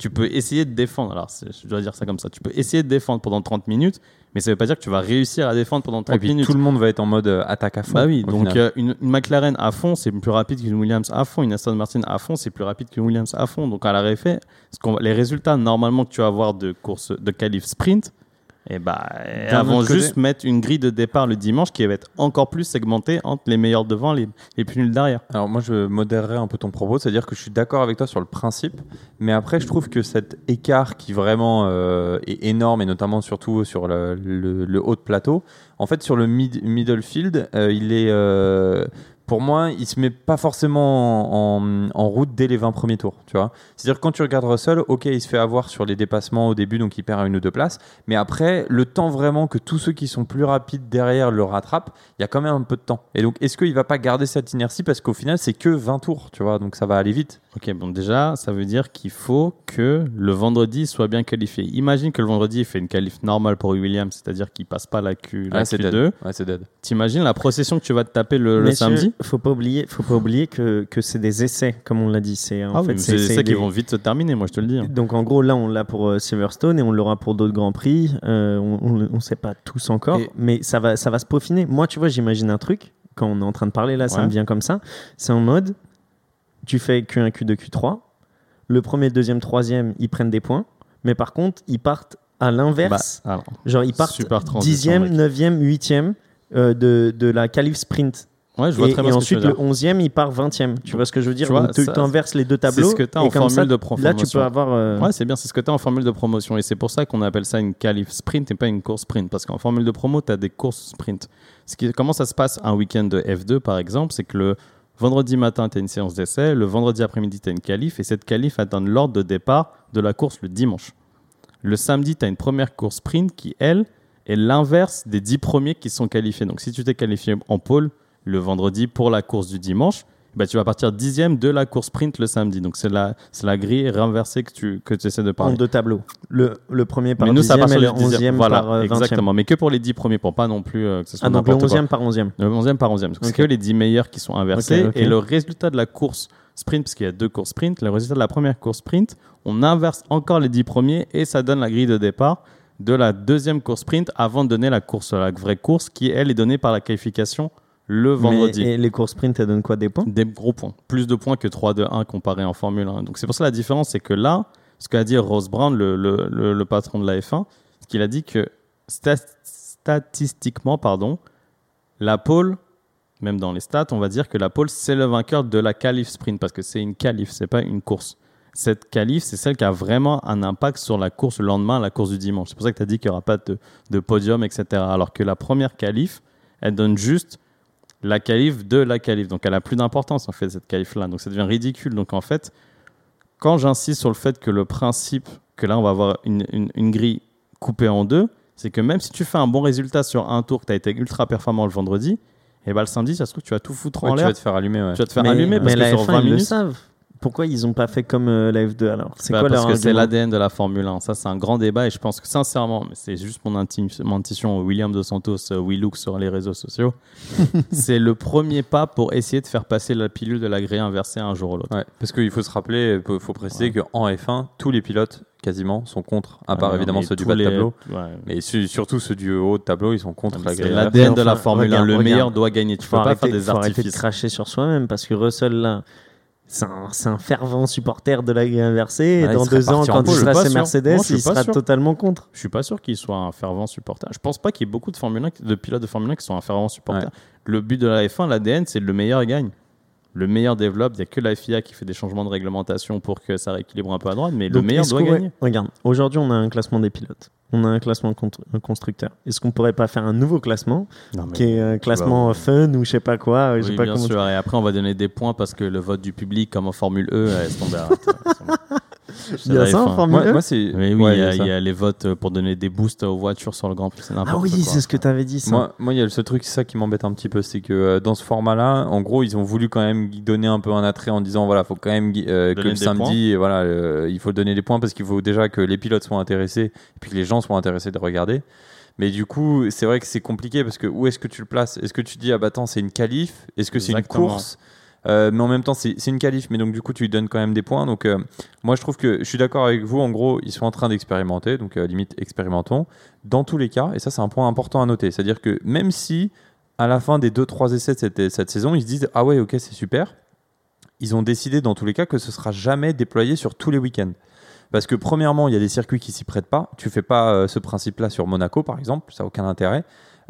peux essayer de défendre. Alors, je dois dire ça comme ça. Tu peux essayer de défendre pendant 30 minutes, mais ça veut pas dire que tu vas réussir à défendre pendant 30 minutes. Tout le monde va être en mode attaque à fond. Bah oui, donc une McLaren à fond, c'est plus rapide qu'une Williams à fond. Une Aston Martin à fond, c'est plus rapide qu'une Williams à fond. Donc, à la réfé, les résultats normalement que tu vas avoir de course de qualif sprint, elles vont juste mettre une grille de départ le dimanche qui va être encore plus segmentée entre les meilleurs devant et les plus nuls derrière. Alors moi, je modérerai un peu ton propos, c'est-à-dire que je suis d'accord avec toi sur le principe, mais après, je trouve que cet écart qui vraiment est énorme, et notamment surtout sur le haut de plateau, en fait, sur le middle field, il est... pour moi, il ne se met pas forcément en route dès les 20 premiers tours. Tu vois, c'est-à-dire que quand tu regardes Russell, ok, il se fait avoir sur les dépassements au début, donc il perd à 1 ou 2 places. Mais après, le temps vraiment que tous ceux qui sont plus rapides derrière le rattrapent, il y a quand même un peu de temps. Et donc, est-ce qu'il ne va pas garder cette inertie parce qu'au final, c'est que 20 tours, tu vois, donc ça va aller vite. Ok, bon, déjà, ça veut dire qu'il faut que le vendredi soit bien qualifié. Imagine que le vendredi, il fait une qualif normale pour Williams, c'est-à-dire qu'il ne passe pas la Q2. C'est dead. T'imagines la procession que tu vas te taper le samedi ? Faut pas oublier que c'est des essais, comme on l'a dit. C'est des essais qui vont vite se terminer, moi je te le dis. Donc en gros, là, on l'a pour Silverstone et on l'aura pour d'autres Grands Prix. On sait pas tous encore, mais ça va se peaufiner. Moi, tu vois, j'imagine un truc, quand on est en train de parler là, ça me vient comme ça. C'est en mode, tu fais Q1, Q2, Q3. Le premier, le deuxième, troisième, ils prennent des points. Mais par contre, ils partent à l'inverse. Bah, alors, genre, ils partent 10e, 9e, 8e de la qualif sprint. Ouais, je vois très bien. Et ensuite, le 11e, il part 20e. Tu vois ce que je veux dire ? Tu inverses les deux tableaux. C'est ce que tu as en formule de promotion. Là, tu peux avoir. Ouais, c'est bien. C'est ce que tu as en formule de promotion. Et c'est pour ça qu'on appelle ça une qualif sprint et pas une course sprint. Parce qu'en formule de promo, tu as des courses sprint. Comment ça se passe un week-end de F2, par exemple ? C'est que le vendredi matin, tu as une séance d'essai. Le vendredi après-midi, tu as une qualif. Et cette qualif atteint l'ordre de départ de la course le dimanche. Le samedi, tu as une première course sprint qui, elle, est l'inverse des 10 premiers qui sont qualifiés. Donc, si tu t'es qualifié en pôle le vendredi pour la course du dimanche, bah, tu vas partir 10e de la course sprint le samedi. Donc, c'est la grille renversée que tu essaies de parler. En deux tableaux. Le premier par 10e et le 11e par 20e. Exactement, mais que pour les 10 premiers, pour pas non plus que ce soit n'importe quoi. Donc, le 11e par 11e. Le 11e par 11e. Donc, c'est que les 10 meilleurs qui sont inversés. Et le résultat de la course sprint, parce qu'il y a 2 courses sprint, le résultat de la première course sprint, on inverse encore les 10 premiers et ça donne la grille de départ de la deuxième course sprint avant de donner la vraie course qui, elle, est donnée par la qualification le vendredi. Et les courses sprint, elles donnent quoi ? Des points ? Des gros points. Plus de points que 3 de 1 comparé en Formule 1. Donc, c'est pour ça la différence, c'est que là, ce qu'a dit Ross Brown, le patron de la F1, c'est qu'il a dit que statistiquement, la pole, même dans les stats, on va dire que la pole, c'est le vainqueur de la qualif sprint parce que c'est une qualif, c'est pas une course. Cette qualif, c'est celle qui a vraiment un impact sur la course le lendemain, la course du dimanche. C'est pour ça que tu as dit qu'il n'y aura pas de podium, etc. Alors que la première qualif, elle donne juste la qualif de la qualif. Donc, elle a plus d'importance, en fait, cette qualif-là. Donc, ça devient ridicule. Donc, en fait, quand j'insiste sur le fait que le principe, que là, on va avoir une grille coupée en deux, c'est que même si tu fais un bon résultat sur un tour, que tu as été ultra performant le vendredi, et ben, le samedi, ça se trouve que tu vas tout foutre en l'air. Tu vas te faire allumer. Ouais. Tu vas te faire allumer parce que sur 20 minutes... Ils le savent. Pourquoi ils n'ont pas fait comme la F2 alors ? C'est quoi leur argument ? Parce que c'est l'ADN de la Formule 1. Ça, c'est un grand débat et je pense que sincèrement, mais c'est juste mon intuition, William Dos Santos, Willoux sur les réseaux sociaux, c'est le premier pas pour essayer de faire passer la pilule de la grille inversée un jour ou l'autre. Ouais, parce qu'il faut se rappeler, il faut préciser qu'en F1, tous les pilotes quasiment sont contre, à part évidemment ceux du bas de tableau, mais surtout ceux du haut de tableau, ils sont contre la grille. C'est l'ADN de la Formule 1. Le meilleur doit gagner. Tu ne peux pas faire des artifices. Il faut arrêter de cracher sur soi-même parce que Russell, là, c'est un fervent supporter de la grille inversée. Et dans 2 ans, quand il sera chez Mercedes, il sera totalement contre. Je ne suis pas sûr qu'il soit un fervent supporter. Je ne pense pas qu'il y ait beaucoup de pilotes de Formule 1 qui sont un fervent supporter. Ouais. Le but de la F1, l'ADN, c'est le meilleur gagne. Le meilleur développe. Il n'y a que la FIA qui fait des changements de réglementation pour que ça rééquilibre un peu à droite. Mais donc, le meilleur doit gagner. Regarde, aujourd'hui, on a un classement des pilotes. On a un classement constructeur. Est-ce qu'on ne pourrait pas faire un nouveau classement qui est un classement fun ou je sais pas quoi je sais pas bien comment sûr. Et après, on va donner des points parce que le vote du public, comme en Formule E, est standard. Il y a ça en Formule E ? Oui, il y a les votes pour donner des boosts aux voitures sur le Grand Prix. C'est ce que tu avais dit. Ça. Moi, il y a ce truc, c'est ça qui m'embête un petit peu. C'est que dans ce format-là, en gros, ils ont voulu quand même donner un peu un attrait en disant voilà, il faut quand même que le samedi, il faut donner des points parce qu'il faut déjà que les pilotes soient intéressés et puis que les gens sont intéressés de regarder. Mais du coup, c'est vrai que c'est compliqué parce que où est-ce que tu le places ? Est-ce que tu dis, c'est une qualif ? Est-ce que c'est une course ? Mais en même temps, c'est une qualif. Mais donc, du coup, tu lui donnes quand même des points. Donc, moi, je trouve que je suis d'accord avec vous. En gros, ils sont en train d'expérimenter. Donc, limite, expérimentons. Dans tous les cas, et ça, c'est un point important à noter. C'est-à-dire que même si, à la fin des 2-3 essais de cette saison, ils se disent, ah ouais, ok, c'est super, ils ont décidé, dans tous les cas, que ce sera jamais déployé sur tous les week-ends. Parce que premièrement, il y a des circuits qui s'y prêtent pas. Tu fais pas ce principe-là sur Monaco, par exemple. Ça n'a aucun intérêt.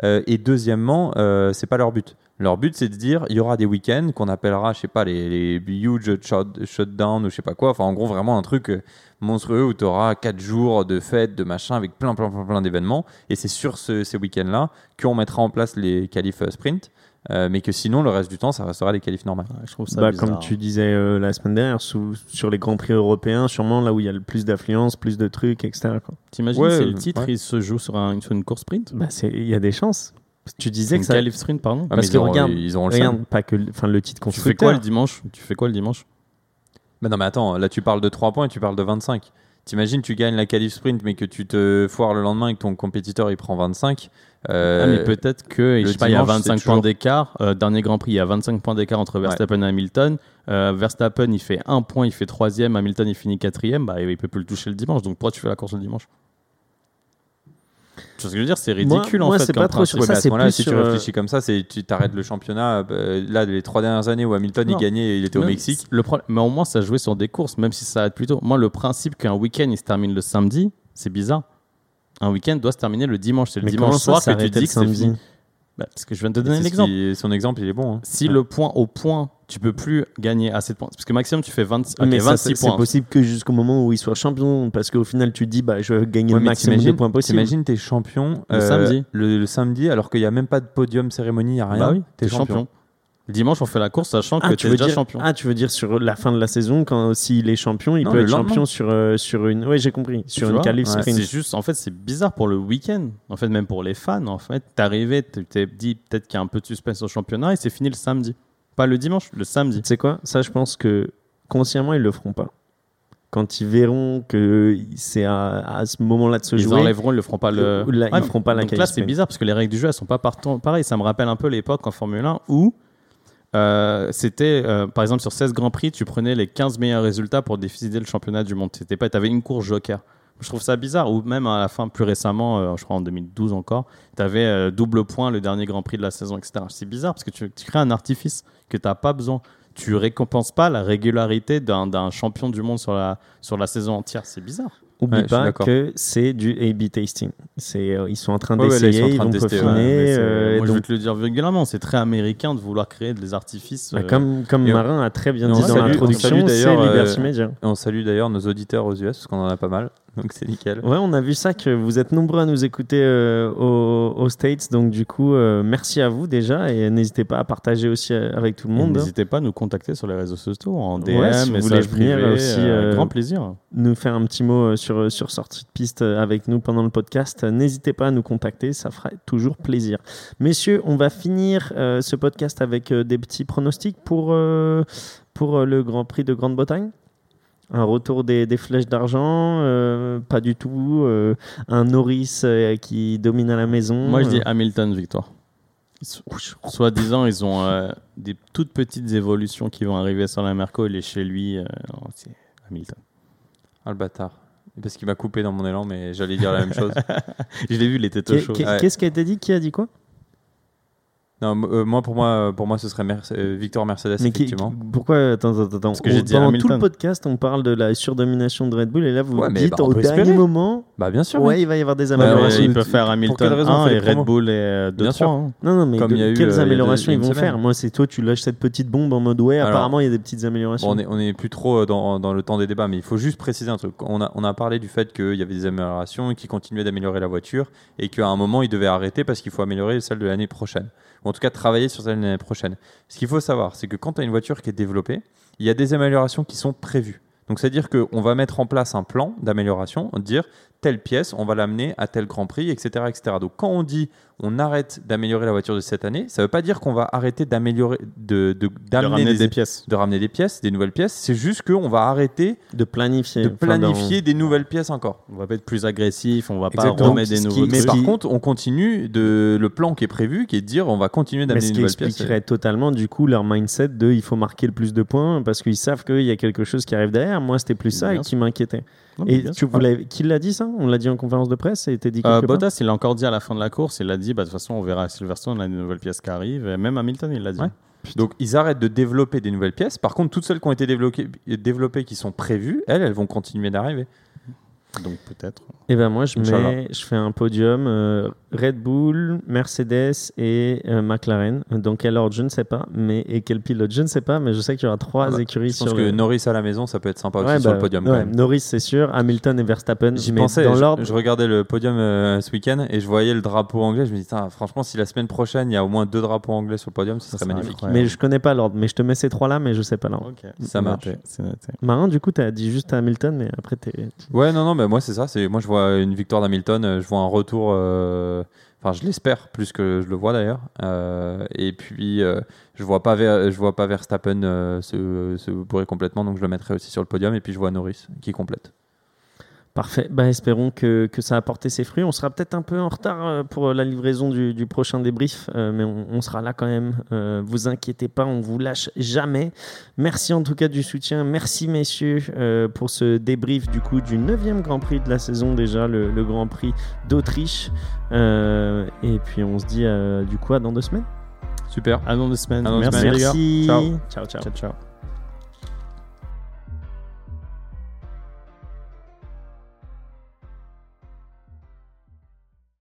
Et deuxièmement, c'est pas leur but. Leur but, c'est de dire il y aura des week-ends qu'on appellera, je sais pas, les huge shutdown ou je sais pas quoi. Enfin, en gros, vraiment un truc monstrueux où tu auras 4 jours de fêtes, de machin, avec plein d'événements. Et c'est sur ces week-ends-là qu'on mettra en place les qualifs sprint. mais que sinon le reste du temps ça restera les qualifs normales. Ouais, je trouve ça bizarre. Comme tu disais la semaine dernière sur les grands prix européens, sûrement là où il y a le plus d'affluence, plus de trucs, etc. quoi. T'imagines c'est le titre, il se joue sur une course sprint. Il y a des chances. Tu disais que ça qualif sprint pardon. Ah, parce que regarde pas que le titre constructeur. Tu fais quoi le dimanche? Non mais attends, là tu parles de 3 points et tu parles de 25. T'imagines tu gagnes la qualif sprint mais que tu te foires le lendemain et que ton compétiteur il prend 25. Mais peut-être que il y a 25 points d'écart. Dernier Grand Prix, il y a 25 points d'écart entre Verstappen et Hamilton. Verstappen il fait 1 point, il fait 3ème, Hamilton il finit 4ème, il peut plus le toucher le dimanche. Donc pourquoi tu fais la course le dimanche? Ce que je veux dire, c'est ridicule en fait. C'est pas trop sur ça. Si tu réfléchis comme ça, tu t'arrêtes le championnat. Là, les 3 dernières années où Hamilton il gagnait, il était au Mexique. Mais au moins, ça jouait sur des courses, même si ça arrête plus tôt. Moi, le principe qu'un week-end il se termine le samedi, c'est bizarre. Un week-end doit se terminer le dimanche. C'est le dimanche soir que tu dis que c'est fini. Parce que je viens de te donner l'exemple. Son exemple, il est bon. Si le point au point, tu peux plus gagner assez de points. Parce que maximum, tu fais 26 points. C'est possible que jusqu'au moment où il soit champion. Parce qu'au final, tu dis, je vais gagner le maximum de points possible. T'imagines, t'es champion le samedi, alors qu'il n'y a même pas de podium cérémonie, il n'y a rien. T'es champion. Le dimanche, on fait la course, sachant que t'es déjà champion. Tu veux dire sur la fin de la saison, quand s'il est champion, il peut être champion sur une... Oui, j'ai compris. Sur une qualif sprint. C'est juste, en fait, c'est bizarre pour le week-end. En fait, même pour les fans, en fait, t'es arrivé, tu t'es dit peut-être qu'il y a un peu de suspense au championnat et c'est fini le samedi. Pas le dimanche, le samedi. Tu sais quoi ? Ça, je pense que consciemment, ils le feront pas. Quand ils verront que c'est à ce moment-là de se jouer, ils enlèveront, ils le feront pas le. Ils feront pas la qualif. Donc là, c'est bizarre parce que les règles du jeu, elles sont pas pareilles. Ça me rappelle un peu l'époque en Formule 1 où c'était, par exemple, sur 16 Grands Prix, tu prenais les 15 meilleurs résultats pour décider le championnat du monde. C'était pas, t'avais une course joker. Je trouve ça bizarre. Ou même à la fin, plus récemment, je crois en 2012 encore, t'avais double point le dernier Grand Prix de la saison, etc. C'est bizarre parce que tu crées un artifice que t'as pas besoin. Tu récompenses pas la régularité d'un champion du monde sur la saison entière. C'est bizarre. Oublie pas que c'est du A/B testing. Ils sont en train d'essayer, ils vont peaufiner. Je vais te le dire régulièrement, c'est très américain de vouloir créer des artifices. Comme Marin a très bien dit dans l'introduction, c'est Liberty Media. On salue d'ailleurs nos auditeurs aux US, parce qu'on en a pas mal. Donc c'est nickel. Ouais, on a vu ça, que vous êtes nombreux à nous écouter aux States. Donc du coup, merci à vous déjà. Et n'hésitez pas à partager aussi avec tout le monde. N'hésitez pas à nous contacter sur les réseaux sociaux, en DM, si message privé. Grand plaisir. Nous faire un petit mot sur Sortie de Piste avec nous pendant le podcast. N'hésitez pas à nous contacter, ça fera toujours plaisir. Messieurs, on va finir ce podcast avec des petits pronostics pour le Grand Prix de Grande-Bretagne. Un retour des flèches d'argent, pas du tout. Un Norris qui domine à la maison. Moi, je dis Hamilton victoire. Soi-disant, ils ont des toutes petites évolutions qui vont arriver sur la Merco. Il est chez lui. C'est Hamilton. Ah, le bâtard. Parce qu'il m'a coupé dans mon élan, mais j'allais dire la même chose. Je l'ai vu, il était au chaud. Qu'est-ce qui a été dit ? Qui a dit quoi ? Non, moi, pour moi, ce serait victoire Mercedes, mais effectivement. Pourquoi ? Attends. Parce que j'ai dit Hamilton. Tout le podcast, on parle de la surdomination de Red Bull, et là, vous dites au dernier moment. Bien sûr. Il va y avoir des améliorations. Ils peuvent faire Hamilton 1 et Red Bull et 2. Bien sûr. Non, mais quelles améliorations ils vont faire ? Moi, c'est toi, tu lâches cette petite bombe en mode apparemment, il y a des petites améliorations. On n'est plus trop dans le temps des débats, mais il faut juste préciser un truc. On a parlé du fait qu'il y avait des améliorations, qu'ils continuaient d'améliorer la voiture, et qu'à un moment, ils devaient arrêter parce qu'il faut améliorer celle de l'année prochaine. En tout cas, travailler sur ça l'année prochaine. Ce qu'il faut savoir, c'est que quand tu as une voiture qui est développée, il y a des améliorations qui sont prévues. Donc, c'est-à-dire qu'on va mettre en place un plan d'amélioration, dire telle pièce, on va l'amener à tel Grand Prix, etc., etc. Donc, quand on dit on arrête d'améliorer la voiture de cette année, ça ne veut pas dire qu'on va arrêter d'améliorer, de ramener des pièces, des nouvelles pièces. C'est juste qu'on va arrêter de planifier des nouvelles pièces encore. On va pas être plus agressif, on va pas remettre des nouveaux. Mais par contre, on continue le plan qui est prévu, qui est de dire on va continuer d'amener des nouvelles pièces. Ce qui expliquerait totalement du coup leur mindset de il faut marquer le plus de points parce qu'ils savent qu'il y a quelque chose qui arrive derrière. Moi, c'était plus ça et qui m'inquiétait. Non, et qui l'a dit ça ? On l'a dit en conférence de presse et t'es dit quelque part ? Bottas, il l'a encore dit à la fin de la course. Il l'a dit, de toute façon, on verra à Silverstone, on a des nouvelles pièces qui arrivent. Et même Hamilton, il l'a dit. Ouais. Donc, ils arrêtent de développer des nouvelles pièces. Par contre, toutes celles qui ont été développées qui sont prévues, elles vont continuer d'arriver. Donc, peut-être. Et ben moi, je fais un podium Red Bull, Mercedes et McLaren. Dans quel ordre, je ne sais pas, et quel pilote, je ne sais pas, mais je sais qu'il y aura trois écuries sur. Je pense que Norris à la maison, ça peut être sympa aussi sur le podium. Quand même. Norris, c'est sûr. Hamilton et Verstappen. Dans l'ordre. Je regardais le podium ce week-end et je voyais le drapeau anglais. Je me dis, franchement, si la semaine prochaine il y a au moins 2 drapeaux anglais sur le podium, ce serait magnifique. Incroyable. Mais je connais pas l'ordre. Mais je te mets ces trois-là, mais je sais pas l'ordre. Okay. Ça marche. C'est noté. Marin, du coup, t'as dit juste Hamilton, mais après t'es. Ouais, non, mais moi c'est ça. Moi, je vois une victoire d'Hamilton, je vois un retour, enfin je l'espère plus que je le vois d'ailleurs, et puis je vois pas Verstappen se bourrer complètement, donc je le mettrai aussi sur le podium, et puis je vois Norris qui complète. Parfait, espérons que ça a porté ses fruits. On sera peut-être un peu en retard pour la livraison du prochain débrief, mais on sera là quand même. Vous inquiétez pas, on vous lâche jamais. Merci en tout cas du soutien. Merci messieurs pour ce débrief du coup du 9e Grand Prix de la saison déjà, le Grand Prix d'Autriche. Et puis on se dit du coup à dans 2 semaines. Super, à dans 2 semaines. Merci les gars. Ciao. Ciao.